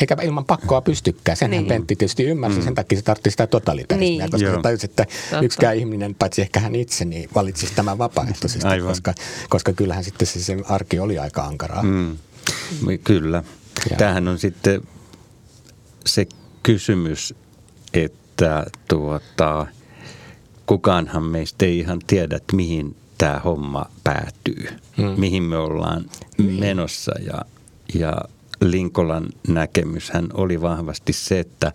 Eikä ilman pakkoa pystykään. Senhän niin. Pentti tietysti ymmärsi, mm. sen takia se tarvitsi sitä totalitarismia, niin. koska se tajusi, että Totta. yksikään ihminen, paitsi ehkä hän itse, niin valitsisi tämän vapaaehtoisesti, koska, koska kyllähän sitten se, se arki oli aika ankaraa. Mm. Kyllä. Ja. Tämähän on sitten se kysymys, että tuota... Kukaanhan meistä ei ihan tiedä, että mihin tämä homma päätyy, hmm. mihin me ollaan hmm. menossa. Ja, ja Linkolan näkemyshän oli vahvasti se, että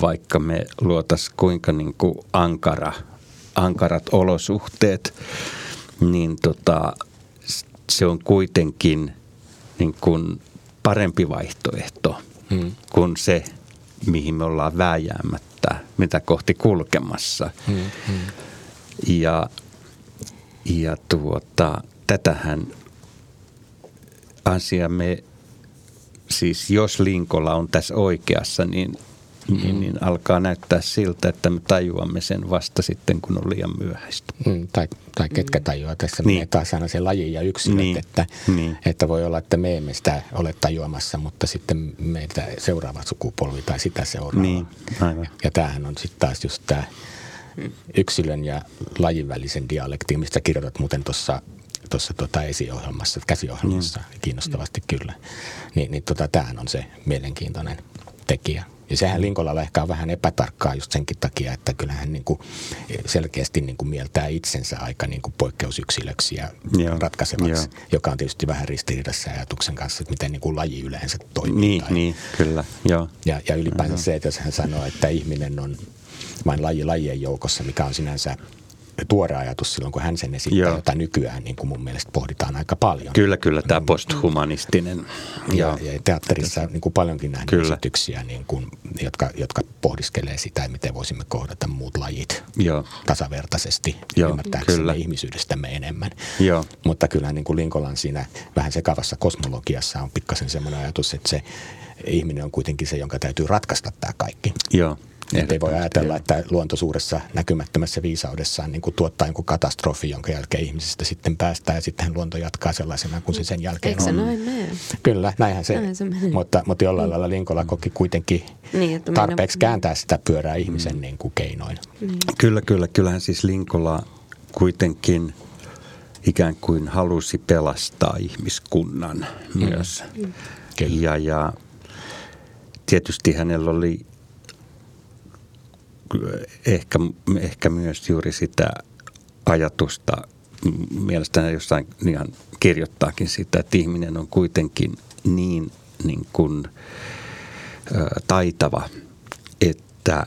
vaikka me luotaisiin kuinka niin kuin ankara, ankarat olosuhteet, niin tota, se on kuitenkin niin kuin parempi vaihtoehto hmm. kuin se, mihin me ollaan vääjäämättä. Mitä kohti kulkemassa. Hmm, hmm. Ja, ja tuota, tätähän asiaa me, siis jos Linkola on tässä oikeassa, niin, hmm. niin, niin alkaa näyttää siltä, että me tajuamme sen vasta sitten, kun on liian myöhäistä. Hmm, tai, tai ketkä tajuaa tässä, niin. menee taas aina se laji ja yksilöt, niin. Että, niin. että voi olla, että me emme sitä ole tajuamassa, mutta sitten meitä seuraava sukupolvi tai sitä seuraava. Niin. Ja tämähän on sitten taas just tämä yksilön ja lajin välisen dialekti, mistä kirjoitat muuten tuossa tuossa tuota esiohjelmassa, käsiohjelmassa, mm. kiinnostavasti mm. kyllä. Ni, niin tota, tämähän on se mielenkiintoinen tekijä. Ja sehän Linkolalla ehkä on vähän epätarkkaa just senkin takia, että kyllähän niin kuin selkeästi niin kuin mieltää itsensä aika niin kuin poikkeusyksilöksi ja Joo. ratkaisevaksi, Joo. joka on tietysti vähän ristiriidassa ajatuksen kanssa, että miten niin kuin laji yleensä toimii. Niin, tai... niin kyllä. Joo. Ja, ja ylipäänsä Joo. se, että jos hän sanoo, että ihminen on vain laji lajien joukossa, mikä on sinänsä tuore ajatus silloin, kun hän sen esittää, jota nykyään niin kuin mun mielestä pohditaan aika paljon. Kyllä, kyllä, tämä posthumanistinen. Ja, ja teatterissa on niin kuin paljonkin nähnyt esityksiä, niin kuin, jotka, jotka pohdiskelee sitä, miten voisimme kohdata muut lajit Joo. tasavertaisesti, Joo, ymmärtääksemme ihmisyydestämme enemmän. Joo. Mutta kyllä niin kuin Linkolan siinä vähän sekavassa kosmologiassa on pikkasen semmoinen ajatus, että se ihminen on kuitenkin se, jonka täytyy ratkaista tämä kaikki. Joo. Ei voi ajatella, että luonto suuressa näkymättömässä viisaudessaan niin kuin tuottaa jonkun katastrofi, jonka jälkeen ihmisestä sitten päästään ja sitten luonto jatkaa sellaisena kuin se sen jälkeen Eikö on. Eikö se noin mene? Kyllä, näinhän se. Näin se mutta, mutta jollain mm. lailla Linkola koki kuitenkin niin, tarpeeksi minä... kääntää sitä pyörää ihmisen mm. niin kuin keinoin. Mm. Kyllä, kyllä. Kyllähän siis Linkola kuitenkin ikään kuin halusi pelastaa ihmiskunnan mm. myös. Mm. Ja, ja tietysti hänellä oli... Ehkä, ehkä myös juuri sitä ajatusta, mielestäni jossain ihan kirjoittaakin sitä, että ihminen on kuitenkin niin, niin kuin, taitava, että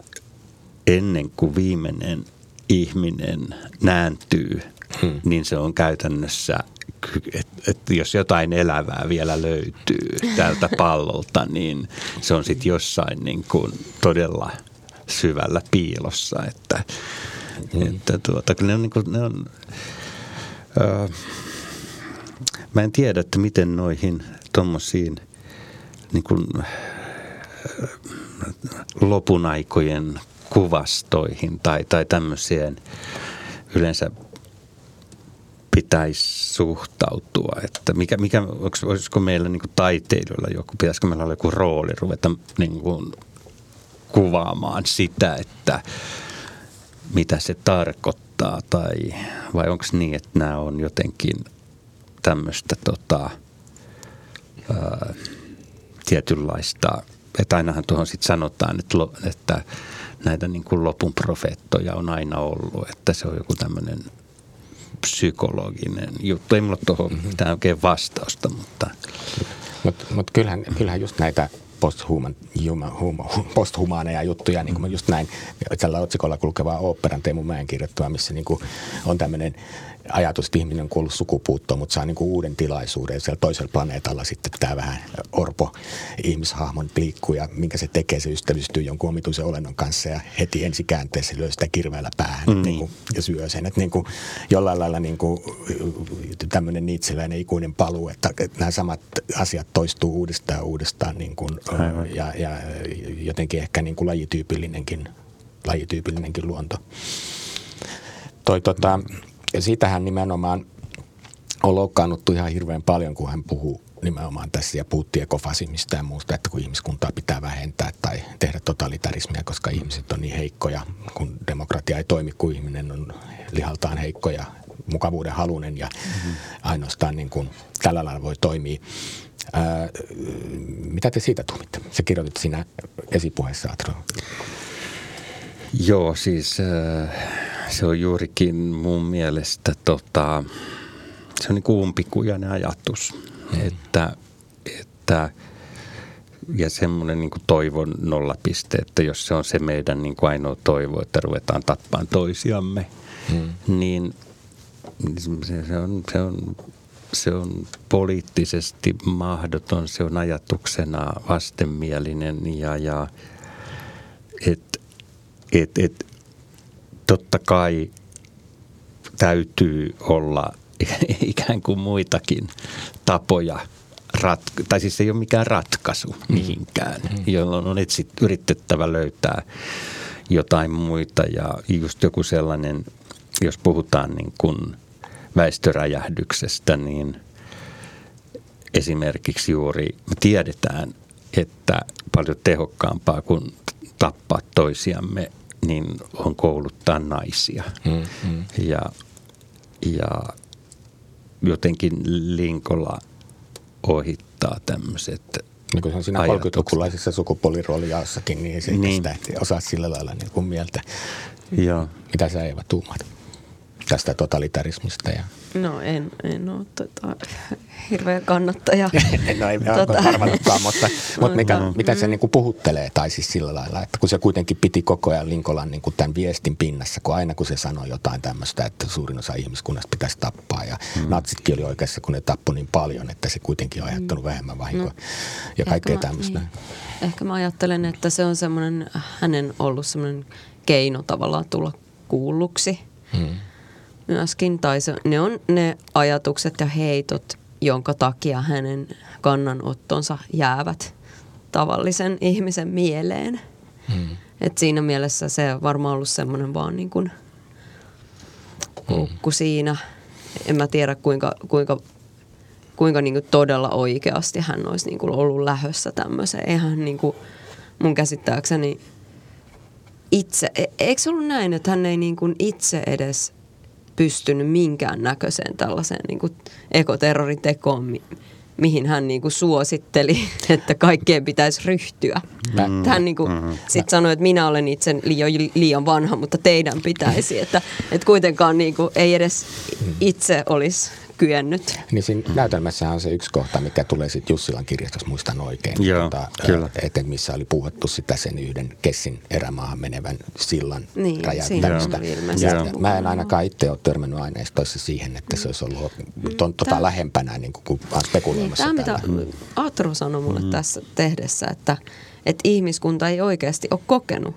ennen kuin viimeinen ihminen nääntyy, hmm. niin se on käytännössä, että et jos jotain elävää vielä löytyy tältä pallolta, niin se on sitten jossain niin kuin todella... syvällä piilossa, että, mm. että tuota, ne on, niin kuin, ne on öö, mä en tiedä, että miten noihin tommosiin niin kuin, öö, lopunaikojen kuvastoihin tai, tai tämmöiseen yleensä pitäisi suhtautua, että mikä, mikä olisiko meillä niin kuin taiteilijoilla joku, pitäisikö meillä olla joku rooli ruveta niin kuin kuvaamaan sitä, että mitä se tarkoittaa, tai vai onko niin, että nämä on jotenkin tämmöistä tota, ää, tietynlaista, että ainahan tuohon sitten sanotaan, että, lo, että näitä niin kuin lopun profeettoja on aina ollut, että se on joku tämmöinen psykologinen juttu. Ei mulla tuohon mm-hmm. mitään oikein vastausta, mutta... Mutta mut kyllähän, kyllähän just näitä... Posthuman, human, posthumaaneja juttuja, niin kuin just näin tällä otsikolla kulkevaa oopperan Teemu Mäen kirjoittavaa, missä niin kuin on tämmöinen ajatus, että ihminen on kuollut sukupuuttoon, mutta saa niin kuin uuden tilaisuuden. Siellä toisella planeetalla sitten tämä vähän orpo ihmishahmon liikkuu ja minkä se tekee, se ystävystyy jonkun omituisen olennon kanssa ja heti ensi käänteessä lyö sitä kirveellä päähän mm. niin kuin, ja syö sen. Että niin kuin, jollain lailla niin kuin, tämmöinen niitseläinen ikuinen paluu, että nämä samat asiat toistuu uudestaan ja uudestaan niin kuin, ja, ja jotenkin ehkä niin kuin lajityypillinenkin, lajityypillinenkin luonto. Toi tota... Ja siitähän nimenomaan on loukkaannuttu ihan hirveän paljon, kun hän puhuu nimenomaan tässä ja puhuttiin ekofasismista ja muusta, että kun ihmiskuntaa pitää vähentää tai tehdä totalitarismia, koska ihmiset on niin heikkoja, kun demokratia ei toimi, kun ihminen on lihaltaan heikko ja mukavuuden halunen ja mm-hmm. ainoastaan niin kuin tällä lailla voi toimia. Ää, mitä te siitä tuumitte? Sä kirjoitit siinä esipuheessa, Atro. Joo, siis... Äh... Se on juurikin mun mielestä, tota, se on niin kuin umpikujainen ajatus, mm. että, että ja semmoinen niin kuin toivon nollapiste, että jos se on se meidän niin kuin ainoa toivo, että ruvetaan tappaan toisiamme, mm. niin se, se, on, se, on, se on poliittisesti mahdoton, se on ajatuksena vastenmielinen ja, ja että et, et, totta kai täytyy olla ikään kuin muitakin tapoja, ratka- tai siis ei ole mikään ratkaisu mihinkään, mm. jolloin on etsit, yritettävä löytää jotain muita. Ja just joku sellainen, jos puhutaan niin kuin väestöräjähdyksestä, niin esimerkiksi juuri me tiedetään, että paljon tehokkaampaa kuin tappaa toisiamme, niin on kouluttaa naisia. Mm, mm. Ja, ja jotenkin Linkola ohittaa tämmöiset niin kuin se on siinä kolmekymmentälukulaisessa sukupuoliroolijaossakin, niin ei se niin. Sitä osaa sillä lailla niin kuin mieltä. Joo. Mitä sä Eeva tuumat tästä totalitarismista ja No en, en ole tota, hirveä kannattaja. No ei tota. Varmaankaan, mutta, mutta mikä, miten se niin kuin puhuttelee, tai siis sillä lailla, että kun se kuitenkin piti koko ajan Linkolan niin kuin tämän viestin pinnassa, kun aina kun se sanoi jotain tämmöistä, että suurin osa ihmiskunnasta pitäisi tappaa, ja mm. natsitkin oli oikeassa, kun ne tappoi niin paljon, että se kuitenkin on aiheuttanut vähemmän vahinkoa no. ja kaikkea tämmöistä. Niin. Ehkä mä ajattelen, että se on semmoinen, hänen ollut semmoinen keino tavallaan tulla kuulluksi. Mm. Myöskin, tai se, ne on ne ajatukset ja heitot, jonka takia hänen kannanottonsa jäävät tavallisen ihmisen mieleen. Mm. Et siinä mielessä se on varmaan ollut semmoinen vaan niin kuin kukku mm. siinä. En mä tiedä kuinka, kuinka, kuinka niin kuin todella oikeasti hän olisi niin kuin ollut lähössä tämmöiseen. Eihän niin kuin mun käsittääkseni itse, e, eikö se ollut näin, että hän ei niin kuin itse edes pystynyt minkään näköiseen tällaiseen niin kuin ekoterrorin tekoon, mi- mihin hän niin kuin suositteli, että kaikkeen pitäisi ryhtyä. Mm, hän niin kuin mm, sit sanoi, että minä olen itse liian, liian vanha, mutta teidän pitäisi. Että, että kuitenkaan niin kuin ei edes itse olisi kyennyt. Niin siinä näytelmässähän on se yksi kohta, mikä tulee sitten Jussilan kirjastossa, muistan oikein. Joo, tota, eten missä oli puhuttu sitä sen yhden Kessin erämaahan menevän sillan niin, räjäyttämistä. Mä en ainakaan itse ole törmännyt aineistoissa siihen, että se olisi ollut ton, tota Tää, lähempänä niin kuin spekuloimassa. Niin, tämä mitä Atro sanoi mulle mm. tässä tehdessä, että, että ihmiskunta ei oikeasti ole kokenut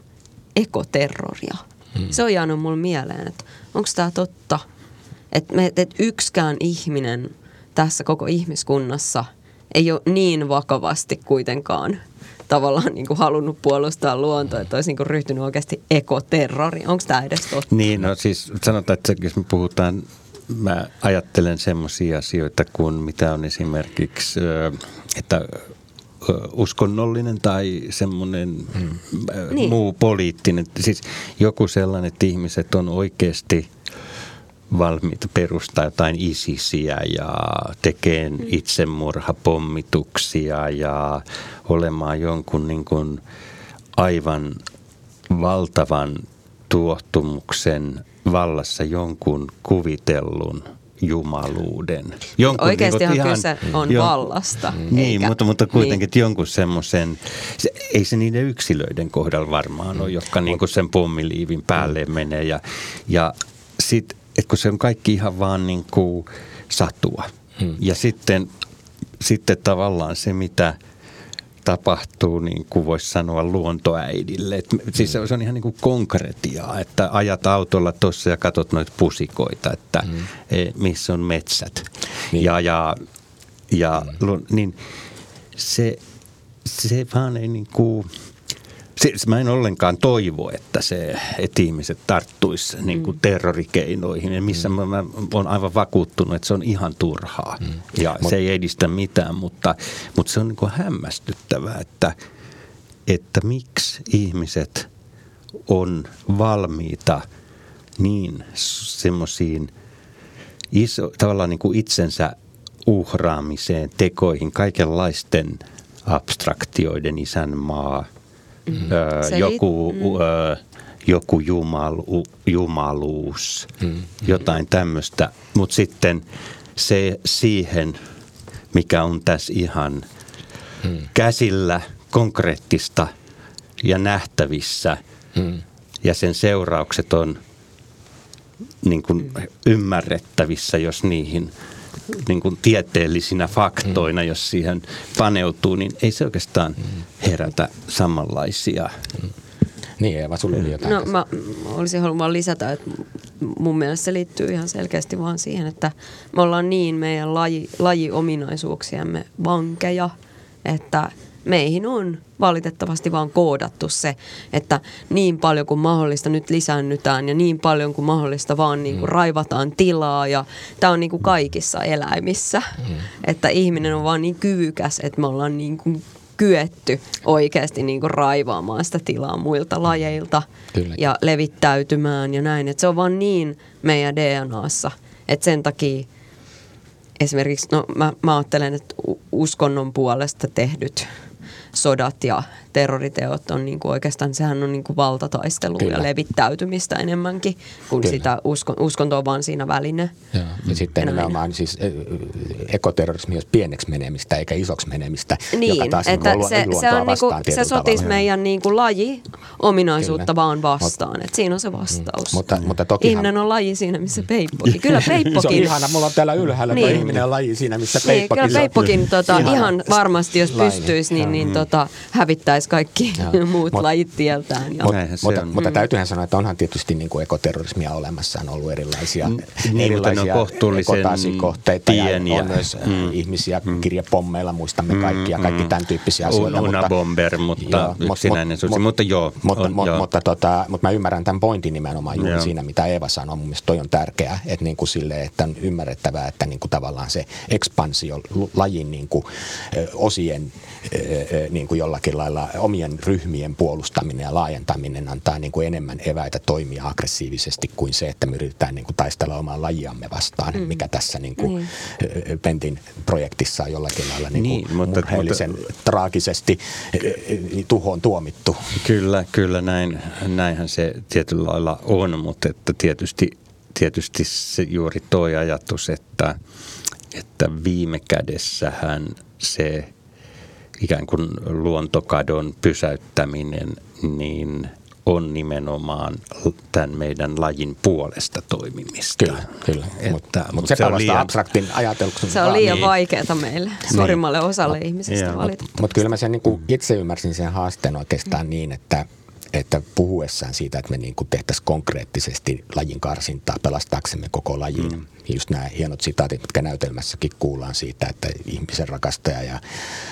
ekoterroria. Mm. Se on jäänyt mulle mieleen, että onko tämä totta? Että et yksikään ihminen tässä koko ihmiskunnassa ei ole niin vakavasti kuitenkaan tavallaan niin kuin halunnut puolustaa luontoa, että olisi niin kuin ryhtynyt oikeasti ekoterroriin. Onko tämä edes totta? Niin, no siis sanotaan, että jos me puhutaan, mä ajattelen semmoisia asioita kuin mitä on esimerkiksi, että uskonnollinen tai semmoinen hmm. muu niin. poliittinen. Siis joku sellainen, että ihmiset on oikeasti valmiita perustaa jotain ISISiä ja tekee itsemurhapommituksia ja olemaan jonkun niin kuin aivan valtavan tuohtumuksen vallassa jonkun kuvitellun jumaluuden. Jonkun, oikeastihan niin, kyse on jon, vallasta. Niin, eikä, mutta, mutta kuitenkin niin. Että jonkun semmoisen, se, ei se niiden yksilöiden kohdalla varmaan ole, jotka niin kuin sen pommiliivin päälle menee ja, ja sitten että kun se on kaikki ihan vaan niin kuin satua. Hmm. Ja sitten, sitten tavallaan se, mitä tapahtuu, niin kuin voisi sanoa luontoäidille. Et, siis hmm. se on ihan niin kuin konkretiaa, että ajat autolla tuossa ja katsot noita pusikoita, että hmm. missä on metsät. Niin. Ja, ja, ja hmm. niin se, se vaan ei niin kuin siis mä en ollenkaan toivo, että, se, että ihmiset tarttuisi niin kuin terrorikeinoihin, ja missä mm. mä, mä olen aivan vakuuttunut, että se on ihan turhaa mm. ja Mut. se ei edistä mitään, mutta, mutta se on niin kuin hämmästyttävää, että, että miksi ihmiset on valmiita niin semmoisiin iso, tavallaan niin kuin itsensä uhraamiseen, tekoihin, kaikenlaisten abstraktioiden isänmaa. Mm. Öö, joku, mm. öö, joku jumalu, jumaluus, mm. jotain tämmöistä, mutta sitten se siihen, mikä on tässä ihan mm. käsillä, konkreettista ja nähtävissä mm. ja sen seuraukset on niin kuin mm. ymmärrettävissä, jos niihin niin kuin tieteellisinä faktoina, mm. jos siihen paneutuu, niin ei se oikeastaan mm. herätä samanlaisia. Mm. Niin, Eeva, sulla oli jotain. No mä olisin halunnut vaan lisätä, että mun mielestä se liittyy ihan selkeästi vaan siihen, että me ollaan niin meidän laji, lajiominaisuuksiamme vankeja, että meihin on valitettavasti vaan koodattu se, että niin paljon kuin mahdollista nyt lisäännytään ja niin paljon kuin mahdollista vaan niin kuin raivataan tilaa, ja tämä on niin kuin kaikissa eläimissä, mm. että ihminen on vaan niin kyvykäs, että me ollaan niin kuin kyetty oikeasti niin kuin raivaamaan sitä tilaa muilta lajeilta Kyllä. ja levittäytymään ja näin, että se on vaan niin meidän D N A:ssa, että sen takia esimerkiksi, no mä, mä ajattelen, että uskonnon puolesta tehdyt sodat ja terroriteot on niin kuin oikeastaan, sehän on niin kuin valtataistelua Kyllä. ja levittäytymistä enemmänkin kuin Kyllä. sitä uskon, uskontoa vaan siinä väline. Ja, ja sitten nimenomaan siis ekoterrorismi jos pieneksi menemistä eikä isoksi menemistä, niin, joka taas että niin se, se, on niinku, se sotisi tavalla. Meidän niinku laji ominaisuutta Kyllä. vaan vastaan. Mut, siinä on se vastaus. Mm, mutta, mutta tokihan, ihminen on laji siinä, missä peippokin. Kyllä peippokin. Se on ihana, mulla on täällä ylhäällä niin. Tuo ihminen on laji siinä, missä peippokin. Niin, kyllä peippokin tota, ihan varmasti, jos laji. Pystyisi, niin, niin mm. tota, hävittäisi kaikki muut mut, lajit tieltään. Ja. Mut, mut, mutta mm. mutta täytyyhän sanoa, että onhan tietysti niinku ekoterrorismia olemassa, on ollut erilaisia, mm, erilaisia ekotasikohteita ja on myös ihmisiä kirjapommeilla, muistamme kaikkia, kaikki tämän tyyppisiä asioita. Unabomber, mutta yksinäinen susi, mutta joo. Mutta mä ymmärrän tämän pointin nimenomaan juuri siinä, mitä Eeva sanoi. Mun mielestä toi on tärkeää, että niinku silleen, että on ymmärrettävää, että niinku tavallaan se ekspansio lajin niinku osien niinku jollakin lailla omien ryhmien puolustaminen ja laajentaminen antaa niinku enemmän eväitä toimia aggressiivisesti kuin se, että me yritetään niinku taistella omaa lajiamme vastaan, mm. mikä tässä niinku mm. Pentin projektissa on jollakin lailla niinku niin, mutta, murheellisen mutta, traagisesti tuhoon tuomittu. Kyllä, kyllä näin, näinhän se tietyllä lailla on, mutta että tietysti, tietysti se juuri toi ajatus, että, että viime kädessähän se ikään kuin luontokadon pysäyttäminen niin on nimenomaan tämän meidän lajin puolesta toimimista. Kyllä, kyllä. Mutta mut, mut se, se on liian abstraktin ajateluksen. Se on liian niin. vaikeaa meille, suurimmalle niin. osalle mut, ihmisistä joo. valitettavasti. Mutta mut kyllä mä sen niinku itse ymmärsin sen haasteen oikeastaan mm. niin, että että puhuessaan siitä, että me niin kuin tehtäisiin konkreettisesti lajin karsintaa pelastaaksemme koko lajin. Mm. Just nämä hienot sitaatit, mitkä näytelmässäkin kuullaan siitä, että ihmisen rakastaja ja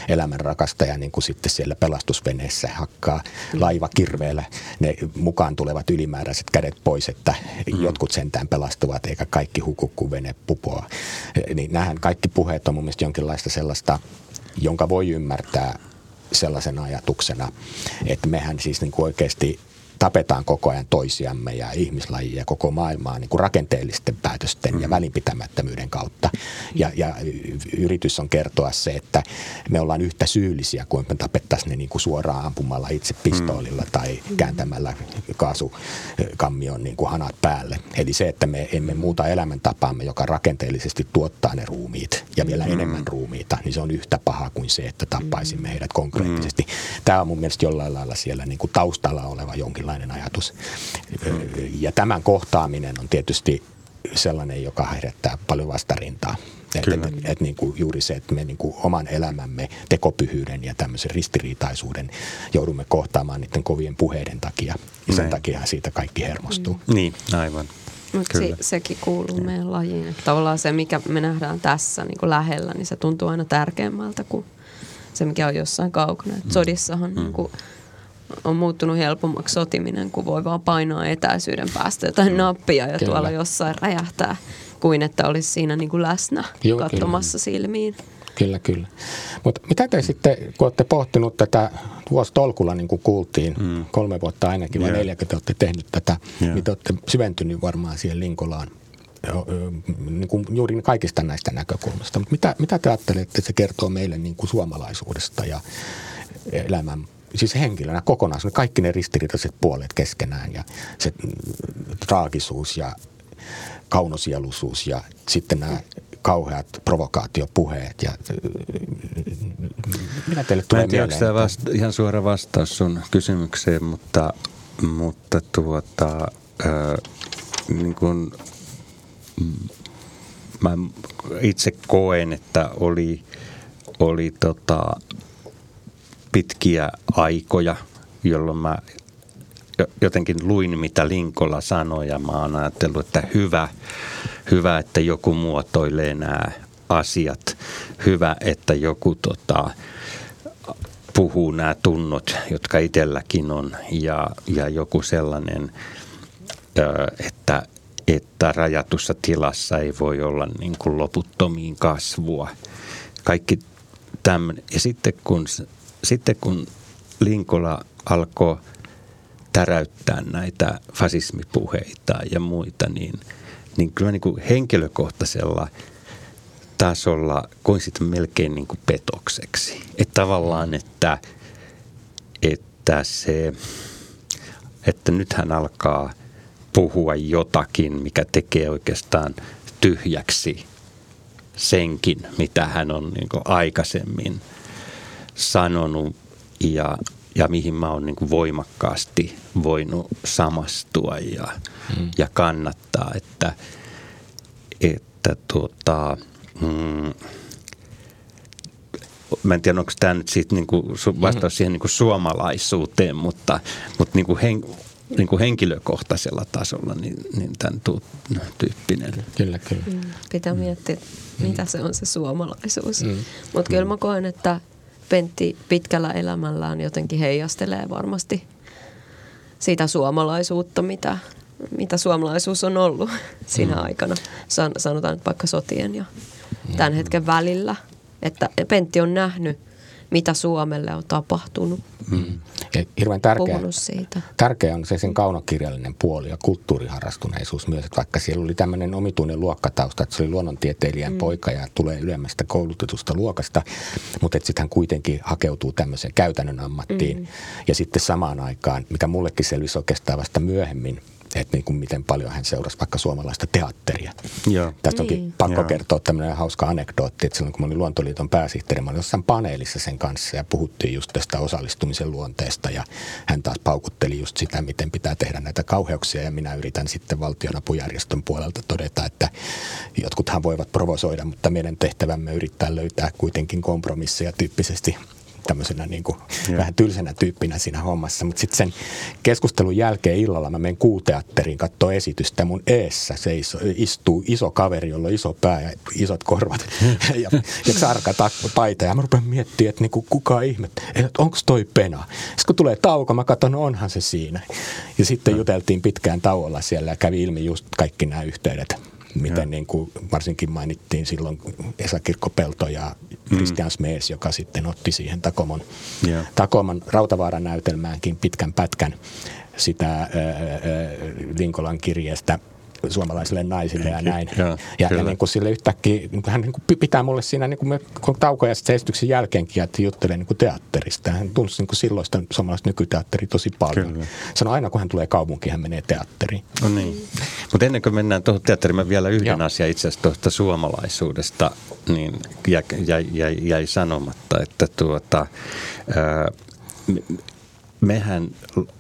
elämän rakastaja niin kuin sitten siellä pelastusveneessä hakkaa mm. laivakirveellä ne mukaan tulevat ylimääräiset kädet pois, että mm. jotkut sentään pelastuvat eikä kaikki huku, kun vene pupoaa. Niin nämähän kaikki puheet on mun mielestä jonkinlaista sellaista, jonka voi ymmärtää sellaisena ajatuksena, että mehän siis niin kuin oikeasti tapetaan koko ajan toisiamme ja ihmislajia ja koko maailmaa niin kuin rakenteellisten päätösten ja välinpitämättömyyden kautta. Ja, ja yritys on kertoa se, että me ollaan yhtä syyllisiä kuin me tapettaisiin ne niin kuin suoraan ampumalla itse pistoolilla tai kääntämällä kaasukammion niin kuin hanat päälle. Eli se, että me emme muuta elämäntapaamme, joka rakenteellisesti tuottaa ne ruumiit ja vielä enemmän ruumiita, niin se on yhtä paha kuin se, että tappaisimme heidät konkreettisesti. Tämä on mun mielestä jollain lailla siellä niin kuin taustalla oleva jonkinlainen ajatus. Ja tämän kohtaaminen on tietysti sellainen, joka herättää paljon vastarintaa. Että et, et niinku juuri se, että me niinku oman elämämme tekopyhyyden ja tämmöisen ristiriitaisuuden joudumme kohtaamaan niiden kovien puheiden takia. Ja sen takia siitä kaikki hermostuu. Mm. Niin, aivan. Mutta se, sekin kuuluu ja. Meidän lajiin. Että tavallaan se, mikä me nähdään tässä niinku lähellä, niin se tuntuu aina tärkeämmältä kuin se, mikä on jossain kaukana. Et sodissahan mm. niinku on muuttunut helpommaksi sotiminen, kun voi vaan painaa etäisyyden päästä jotain nappia ja kyllä. tuolla jossain räjähtää, kuin että olisi siinä niin kuin läsnä Joo, katsomassa kyllä. silmiin. Kyllä, kyllä. Mutta mitä te sitten, kun olette pohtinut tätä vuositolkulla, niin kuin kuultiin, mm. kolme vuotta ainakin vai neljä, kun te olette tehnyt tätä, yeah. niin te olette syventynyt varmaan siihen Linkolaan niin kuin juuri kaikista näistä näkökulmista. Mutta mitä, mitä te ajattelette, että se kertoo meille niin kuin suomalaisuudesta ja elämän siis henkilönä kokonaisuus, kaikki ne ristiriitaiset puolet keskenään ja se traagisuus ja kaunosieluisuus ja sitten nämä kauheat provokaatiopuheet. Ja minä teille tulee mieleen. Mä en tiedä, vasta- ihan suora vastaus sun kysymykseen, mutta, mutta tuota, äh, niin kun, mä itse koen, että oli, oli tota, pitkiä aikoja, jolloin mä jotenkin luin, mitä Linkola sanoi, ja mä oon ajatellut, että hyvä, hyvä, että joku muotoilee nämä asiat. Hyvä, että joku tota, puhuu nämä tunnot, jotka itselläkin on, ja, ja joku sellainen, että, että rajatussa tilassa ei voi olla niin kuin loputtomiin kasvua. Kaikki tämmöinen. Ja sitten kun Sitten kun Linkola alkoi täräyttää näitä fasismipuheita ja muita, niin, niin kyllä niin kuin henkilökohtaisella tasolla koin sitä melkein niin kuin petokseksi. Että tavallaan, että, että se, että nythän alkaa puhua jotakin, mikä tekee oikeastaan tyhjäksi senkin, mitä hän on niin kuin aikaisemmin sanonut ja, ja mihin mä oon niin kuin voimakkaasti voinut samastua ja, mm. ja kannattaa, että, että tuota... Mm, mä en tiedä, onko tämä nyt siitä niinku vastaus siihen niinku suomalaisuuteen, mutta, mutta niinku hen, niinku henkilökohtaisella tasolla niin, niin tämän tu, tyyppinen. Kyllä, kyllä. Mm, pitää miettiä, mm. mitä se on se suomalaisuus. Mm. Mutta kyllä mä koen, että Pentti pitkällä elämällään jotenkin heijastelee varmasti sitä suomalaisuutta, mitä, mitä suomalaisuus on ollut siinä mm. aikana. San, sanotaan nyt vaikka sotien ja tämän hetken välillä. Että Pentti on nähnyt, mitä Suomelle on tapahtunut. Mm. Ja hirveän tärkeä, tärkeä on se sen kaunokirjallinen puoli ja kulttuuriharrastuneisuus myös. Että vaikka siellä oli tämmöinen omituinen luokkatausta, että se oli luonnontieteilijän mm. poika ja tulee ylemmästä koulutetusta luokasta, mutta sitten hän kuitenkin hakeutuu tämmöiseen käytännön ammattiin. Mm. Ja sitten samaan aikaan, mikä mullekin selvisi oikeastaan vasta myöhemmin, että niin kuin miten paljon hän seurasi vaikka suomalaista teatteria. Joo. Tästä onkin niin. pakko Joo. kertoa tämmöinen hauska anekdootti, että silloin kun mä olin Luontoliiton pääsihteeri, mä olin jossain paneelissa sen kanssa ja puhuttiin just tästä osallistumisen luonteesta ja hän taas paukutteli just sitä, miten pitää tehdä näitä kauheuksia ja minä yritän sitten valtionapujärjestön puolelta todeta, että jotkuthan voivat provosoida, mutta meidän tehtävämme yrittää löytää kuitenkin kompromisseja tyyppisesti. Tämmöisenä niin kuin yeah. vähän tylsänä tyyppinä siinä hommassa. Mutta sitten sen keskustelun jälkeen illalla mä menen Kuuteatteriin katsoa esitystä. Mun eessä se iso, istuu iso kaveri, jolla on iso pää ja isot korvat ja, ja sarkatakku paita. Ja mä rupean miettimään, että niinku, kuka ihme, että onko toi Pena? Sitten kun tulee tauko, mä katson, no onhan se siinä. Ja sitten no. juteltiin pitkään tauolla siellä ja kävi ilmi just kaikki nämä yhteydet. Miten niin kuin varsinkin mainittiin silloin Esa Kirkkopelto ja Christian Smees, joka sitten otti siihen Takomon, yeah. Takoman Rautavaaran näytelmäänkin pitkän pätkän sitä ää, ää, Linkolan kirjeestä suomalaisille naisille ja näin. Ja, ja, ja niin kuin sille yhtäkkiä, niin hän niin kuin pitää mulle siinä niin kuin taukoja sitten esityksen jälkeenkin, että juttelee niin kuin teatterista. Hän tunsi niin kuin silloista suomalaista nykyteatteria tosi paljon. Kyllä. Sano aina, kun hän tulee kaupunkiin, hän menee teatteriin. No niin. Mutta ennen kuin mennään tuohon teatteriin, mä vielä yhden Joo. asian itse asiassa tuosta suomalaisuudesta niin jäi, jäi, jäi, jäi sanomatta, että tuota, ää, me, mehän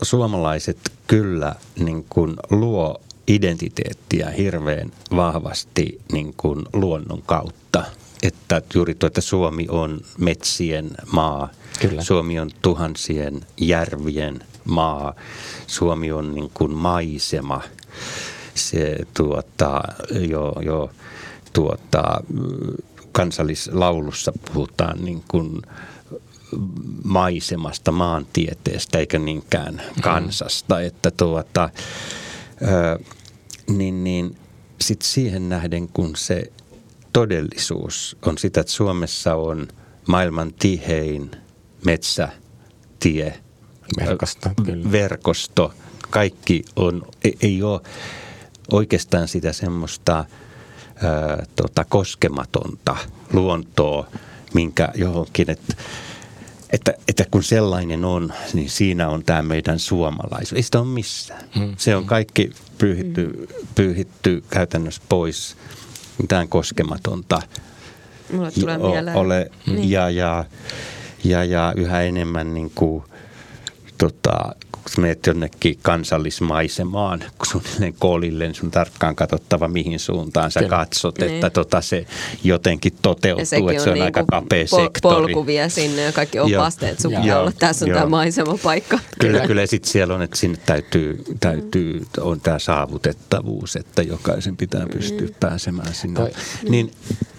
suomalaiset kyllä niin kuin luo identiteettiä hirveän vahvasti niin kuin luonnon kautta. Että juuri tuo, että Suomi on metsien maa. Kyllä. Suomi on tuhansien järvien maa. Suomi on niin kuin maisema. Se tuota, jo, jo tuota, kansallislaulussa puhutaan niin kuin maisemasta, maantieteestä eikä niinkään kansasta. Mm-hmm. Että tuota... Öö, niin, niin sitten siihen nähden, kun se todellisuus on sitä, että Suomessa on maailman tihein metsätie, Verkosta, ö, verkosto, kaikki on, ei, ei ole oikeastaan sitä semmoista ö, tota, koskematonta luontoa, minkä johonkin, että Että, että kun sellainen on, niin siinä on tämä meidän suomalaisuus. Ei sitä ole missään. Mm. Se on kaikki pyyhitty, pyyhitty käytännössä pois. Mitään koskematonta. Mulle tulee o- mieleen. Ole, mm. ja, ja, ja, ja yhä enemmän, niin kuin, tota, kun menet jonnekin kansallismaisemaan, kun suunnilleen koolille, niin sun tarkkaan katsottava, mihin suuntaan sä katsot, Kyllä. että tota se jotenkin toteutuu, että se on niin aika kapea pol- sektori. Polku vie sinne ja kaikki opasteet sun pitää olla, tässä on tämä maisemapaikka. Kyllä, kyllä. Ja sitten siellä on, että sinne täytyy, täytyy mm. on tämä saavutettavuus, että jokaisen pitää pystyä mm. pääsemään sinne. Toi. Niin,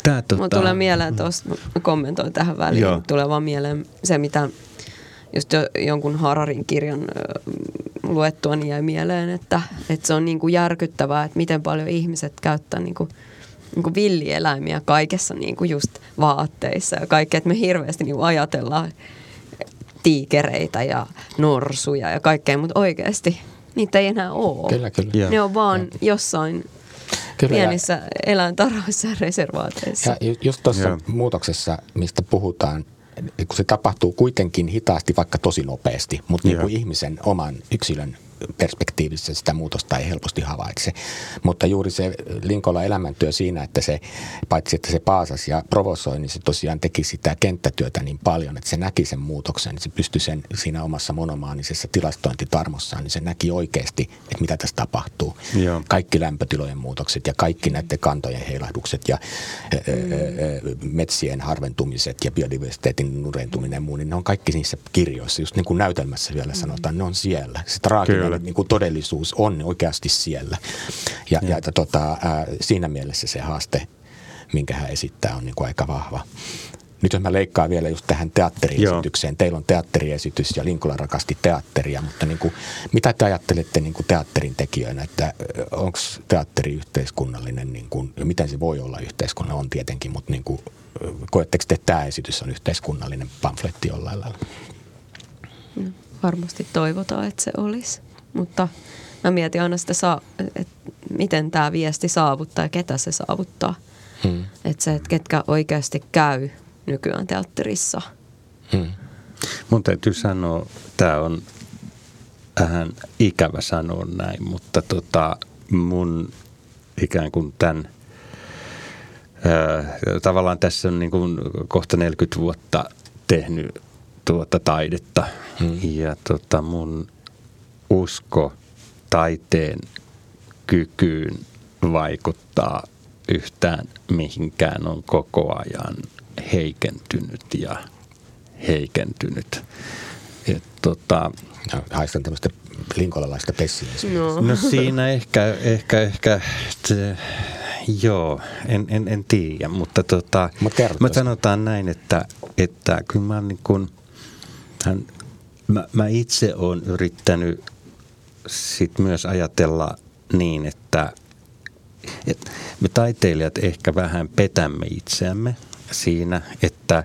tää, tota... Mun tulee mieleen tuosta, kommentoin tähän väliin, Joo. tulee vaan mieleen se, mitä... Just jonkun Hararin kirjan luettua niin jäi mieleen, että, että se on niin kuin järkyttävää, että miten paljon ihmiset käyttää niin kuin, niin kuin villieläimiä kaikessa niin kuin just vaatteissa ja kaikkea. Että me hirveästi niin kuin ajatellaan tiikereitä ja norsuja ja kaikkea, mutta oikeasti niitä ei enää ole. Kyllä, kyllä. Yeah. Ne on vaan yeah. jossain... Kyllä, pienissä ja eläintarhoissa ja reservaateissa. Ja just tuossa yeah. muutoksessa, mistä puhutaan, kun se tapahtuu kuitenkin hitaasti, vaikka tosi nopeasti, mutta niin kuin ihmisen oman yksilön perspektiivissä sitä muutosta ei helposti havaitse. Mutta juuri se Linkolan elämäntyö siinä, että se paitsi että se paasasi ja provosoi, niin se tosiaan teki sitä kenttätyötä niin paljon, että se näki sen muutoksen, niin se pystyi sen siinä omassa monomaanisessa tilastointitarmossaan, niin se näki oikeasti, että mitä tässä tapahtuu. Joo. Kaikki lämpötilojen muutokset ja kaikki näiden kantojen heilahdukset ja mm. metsien harventumiset ja biodiversiteetin nurentuminen ja muu, niin ne on kaikki niissä kirjoissa, just niin kuin näytelmässä vielä mm. sanotaan, ne on siellä. Se traaginen niin kuin todellisuus on oikeasti siellä. Ja, ja. ja että, tota, ää, siinä mielessä se haaste, minkä hän esittää, on niin kuin aika vahva. Nyt jos mä leikkaan vielä just tähän teatteriesitykseen. Joo. Teillä on teatteriesitys ja Linkola rakasti teatteria, mutta niin kuin, mitä te ajattelette niin kuin teatterin tekijöinä, että onko teatteri yhteiskunnallinen, niin kuin, miten se voi olla yhteiskunnallinen, on tietenkin, mutta niin kuin, koetteko te, että tämä esitys on yhteiskunnallinen pamfletti jollain lailla? No, varmasti toivotaan, että se olisi. Mutta mä mietin aina sitä, että miten tämä viesti saavuttaa ja ketä se saavuttaa. Hmm. Että se, että ketkä oikeasti käy nykyään teatterissa. Hmm. Mun täytyy sanoa, tämä on vähän ikävä sanoa näin, mutta tota mun ikään kuin tämän, ö, tavallaan tässä on niin kuin kohta neljäkymmentä vuotta tehnyt tuota taidetta hmm. ja tota mun usko taiteen kykyyn vaikuttaa yhtään mihinkään on koko ajan heikentynyt ja heikentynyt. Et tota, no, haistan tämmöistä linkolalaista pessimismiä. No. no siinä ehkä, ehkä, ehkä, te, joo, en, en, en tiedä, mutta tota, mä sanotaan näin, että, että kyllä mä, niin kun, hän, mä, mä itse olen yrittänyt sit myös ajatella niin, että, että me taiteilijat ehkä vähän petämme itseämme siinä, että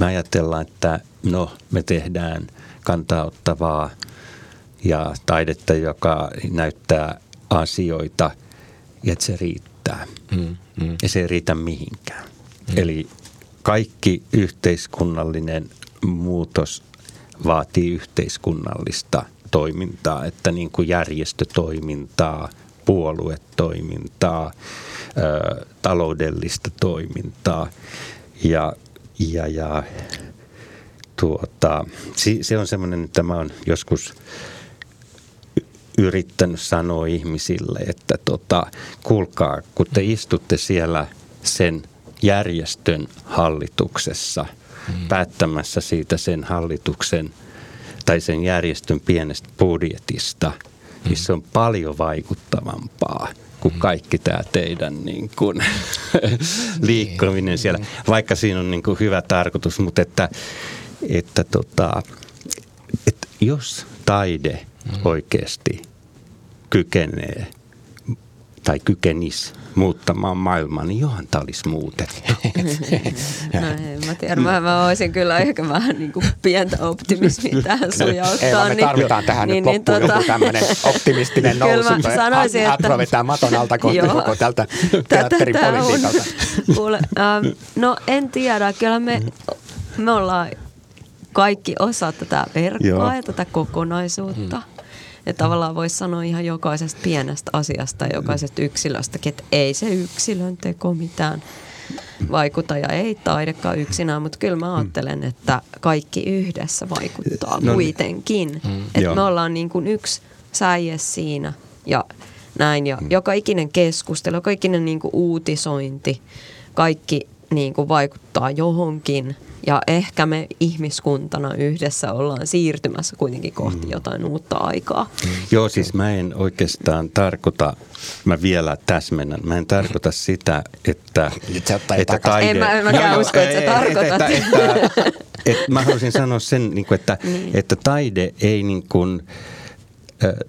me ajatellaan, että no me tehdään kantaa ottavaa ja taidetta, joka näyttää asioita ja että se riittää. Mm, mm. Ja se ei riitä mihinkään. Mm. Eli kaikki yhteiskunnallinen muutos vaatii yhteiskunnallista toimintaa, että niin kuin järjestötoimintaa, puoluetoimintaa, ö, taloudellista toimintaa ja, ja, ja tuota, se on semmoinen, että mä oon joskus yrittänyt sanoa ihmisille, että tota, kuulkaa, kun te istutte siellä sen järjestön hallituksessa mm. päättämässä siitä sen hallituksen tai sen järjestön pienestä budjetista, niin se on paljon vaikuttavampaa kuin kaikki tämä teidän niin kuin, liikkuminen siellä. Vaikka siinä on niin kuin hyvä tarkoitus, mutta että, että, tota, että jos taide oikeasti kykenee tai kykenisi muuttamaan maailmaa, niin johan tämä olisi muutettu. No en mä tiedä, mä, mä olisin kyllä ehkä vähän niin kuin pientä optimismia tähän sujauttaa. Eeva, me tarvitaan niin, tähän niin, nyt niin, loppuun tota... joku tämmöinen optimistinen nousu. Kyllä mä sanoisin, että... Atro vetää maton alta kohti koko tältä teatteripolitiikalta. No en tiedä, kyllä me, me ollaan kaikki osa tätä verkkoa ja tätä kokonaisuutta. Ja tavallaan voisi sanoa ihan jokaisesta pienestä asiasta ja jokaisesta yksilöstäkin, että ei se yksilön teko mitään vaikuta ja ei taidekaan yksinään, mutta kyllä mä ajattelen, että kaikki yhdessä vaikuttaa no, kuitenkin. Mm, että me ollaan niin kuin yksi säie siinä ja näin. Ja joka ikinen keskustelu, joka ikinen niin kuin uutisointi, kaikki niin kuin vaikuttaa johonkin. Ja ehkä me ihmiskuntana yhdessä ollaan siirtymässä kuitenkin kohti jotain mm. uutta aikaa. Mm. Joo, siis mä en oikeastaan tarkoita, mä vielä täsmennän, mä en tarkoita sitä, että, että taide... En mä, mä no, usko, että sä tarkoitat. Et, et, et, et, et, et, mä haluaisin sanoa sen, että, niin. että taide ei niin kuin...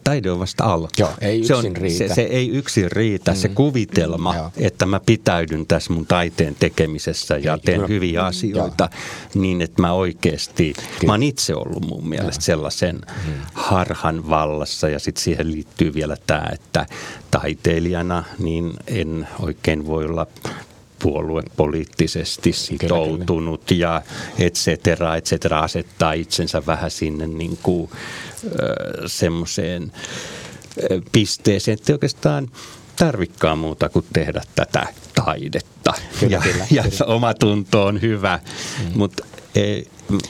Taide on vasta alku. Joo, ei yksin se, on, riitä. Se, se ei yksin riitä. Mm. Se kuvitelma, mm. että mä pitäydyn tässä mun taiteen tekemisessä ja ei, teen no, hyviä asioita, joo. niin että mä oikeasti, Kyllä. mä oon itse ollut mun mielestä joo. sellaisen mm. harhan vallassa ja sitten siihen liittyy vielä tämä, että taiteilijana niin en oikein voi olla puoluepoliittisesti sitoutunut ja et cetera, et cetera, asettaa itsensä vähän sinne niin kuin, semmoiseen pisteeseen, että oikeastaan tarvikkaa muuta kuin tehdä tätä taidetta. Kyllä, ja, kyllä, ja kyllä. Oma tunto on hyvä, mm. mutta ei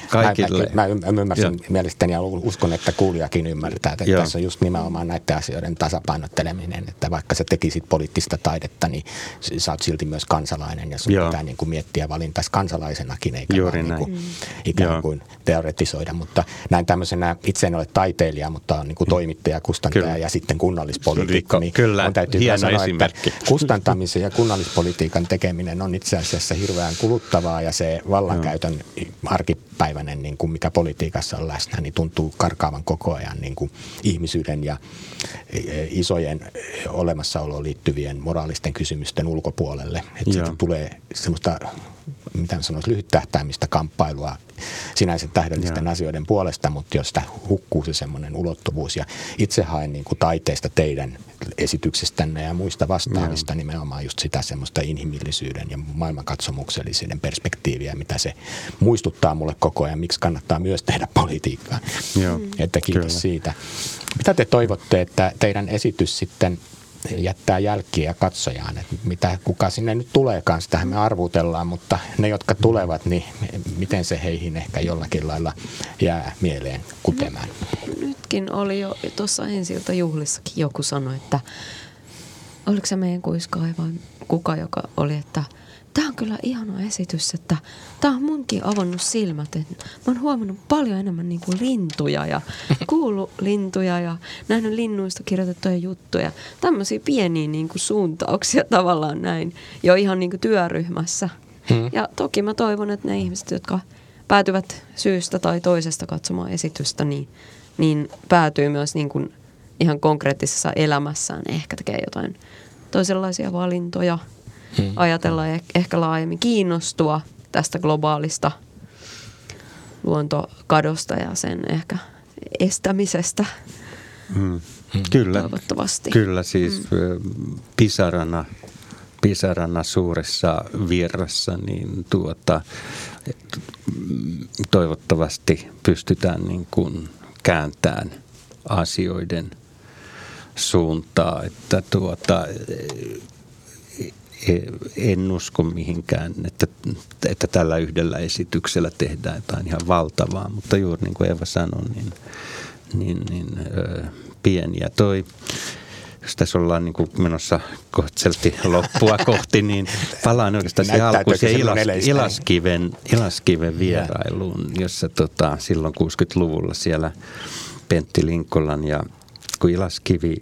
kaikille. Mä, mä, mä ymmärsin ja. mielestäni ja uskon, että kuulijakin ymmärtää, että ja. tässä on just nimenomaan näiden asioiden tasapainotteleminen, että vaikka sä tekisit poliittista taidetta, niin sä oot silti myös kansalainen ja sun ja. pitää niin kuin miettiä valintaisi kansalaisenakin, eikä juuri vaan niin kuin, ikään kuin ja. teoretisoida, mutta näin tämmöisenä, itse en ole taiteilija, mutta on niin kuin toimittaja, kustantaja kyllä. ja sitten kunnallispolitiikka, niin kyllä. on täytyy sanoa, että kustantamisen ja kunnallispolitiikan tekeminen on itse asiassa hirveän kuluttavaa ja se vallankäytön arki päiväinen, niin kuin mikä politiikassa on läsnä, niin tuntuu karkaavan koko ajan niin kuin ihmisyyden ja isojen olemassaoloon liittyvien moraalisten kysymysten ulkopuolelle. Että siitä tulee semmoista, mitä mä sanoisin, lyhyttähtäimistä kamppailua sinänsä tähdellisten Joo. asioiden puolesta, mutta josta hukkuu se semmoinen ulottuvuus. Ja itse haen niin kuin taiteista teidän esityksestänne ja muista vastaavista Joo. nimenomaan just sitä semmoista inhimillisyyden ja maailmankatsomuksellisyyden perspektiiviä, mitä se muistuttaa mulle koko ajan, miksi kannattaa myös tehdä politiikkaa. Joo. Että kiitos Kyllä. siitä. Mitä te toivotte, että teidän esitys sitten jättää jälkiä katsojaan, että mitä kuka sinne nyt tuleekaan, sitähän me arvutellaan, mutta ne, jotka tulevat, niin miten se heihin ehkä jollakin lailla jää mieleen kutemään. Nytkin oli jo tuossa ensiltä juhlissakin joku sanoi, että oliko se meidän kuiskaan vai kuka, joka oli, että tämä on kyllä ihana esitys, että tämä on munkin avannut silmät. Mä oon huomannut paljon enemmän niin kuin lintuja ja kuullut lintuja ja nähnyt linnuista kirjoitettuja juttuja. Tämmöisiä pieniä niin kuin suuntauksia tavallaan näin jo ihan niin kuin työryhmässä. Hmm. Ja toki mä toivon, että ne ihmiset, jotka päätyvät syystä tai toisesta katsomaan esitystä, niin, niin päätyy myös niin kuin ihan konkreettisessa elämässään. Ehkä tekee jotain toisenlaisia valintoja. Hmm. Ajatella eh- ehkä laajemmin kiinnostua tästä globaalista luontokadosta ja sen ehkä estämisestä. Hmm. Hmm. Kyllä, toivottavasti. Kyllä siis hmm. pisarana, pisarana suuressa virrassa, niin tuota, toivottavasti pystytään niin kuin kääntämään asioiden suuntaa, että tuota... En usko mihinkään, että, että tällä yhdellä esityksellä tehdään jotain ihan valtavaa, mutta juuri niin kuin Eeva sanoi, niin, niin, niin ö, pieniä toi. Jos tässä ollaan niin kuin menossa kohti loppua kohti, niin palaan oikeastaan siihen alkuun siihen ilas, ilaskiven, ilaskiven vierailuun, jossa tota, silloin kuusikymmentäluvulla siellä Pentti Linkolan ja kun Ilaskivi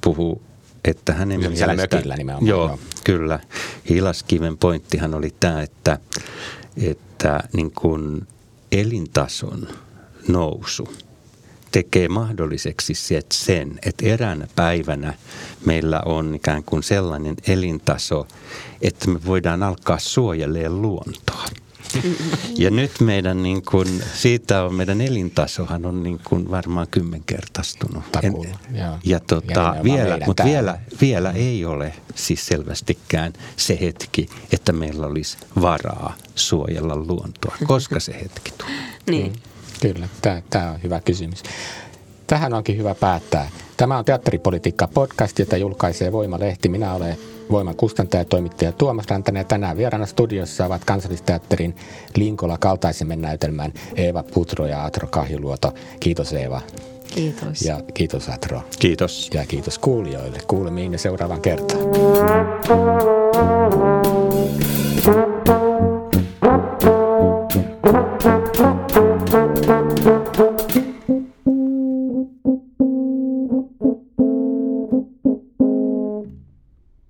puhui, että hänen mielestä, mökillä nimenomaan. Joo, kyllä. Ilaskiven pointtihan oli tämä, että, että niin kun elintason nousu tekee mahdolliseksi sen, että eräänä päivänä meillä on ikään kuin sellainen elintaso, että me voidaan alkaa suojelemaan luontoa. Ja nyt meidän niin kuin, siitä on, meidän elintasohan on niin kuin varmaan kymmenkertaistunut. Ja, ja tota, vielä, mutta vielä, vielä ei ole siis selvästikään se hetki, että meillä olisi varaa suojella luontoa. Koska se hetki tulee? Niin. Mm. Kyllä, tämä on hyvä kysymys. Tähän onkin hyvä päättää. Tämä on Teatteripolitiikka-podcast, jota julkaisee Voimalehti. Minä olen Voiman kustantaja ja toimittaja Tuomas Rantanen ja tänään vieraana studiossa ovat Kansallisteatterin Linkola kaltaisemme -näytelmän Eeva Putro ja Atro Kahiluoto. Kiitos Eeva. Kiitos. Ja kiitos Atro. Kiitos. Ja kiitos kuulijoille. Kuulemiin ja seuraavaan kertaan.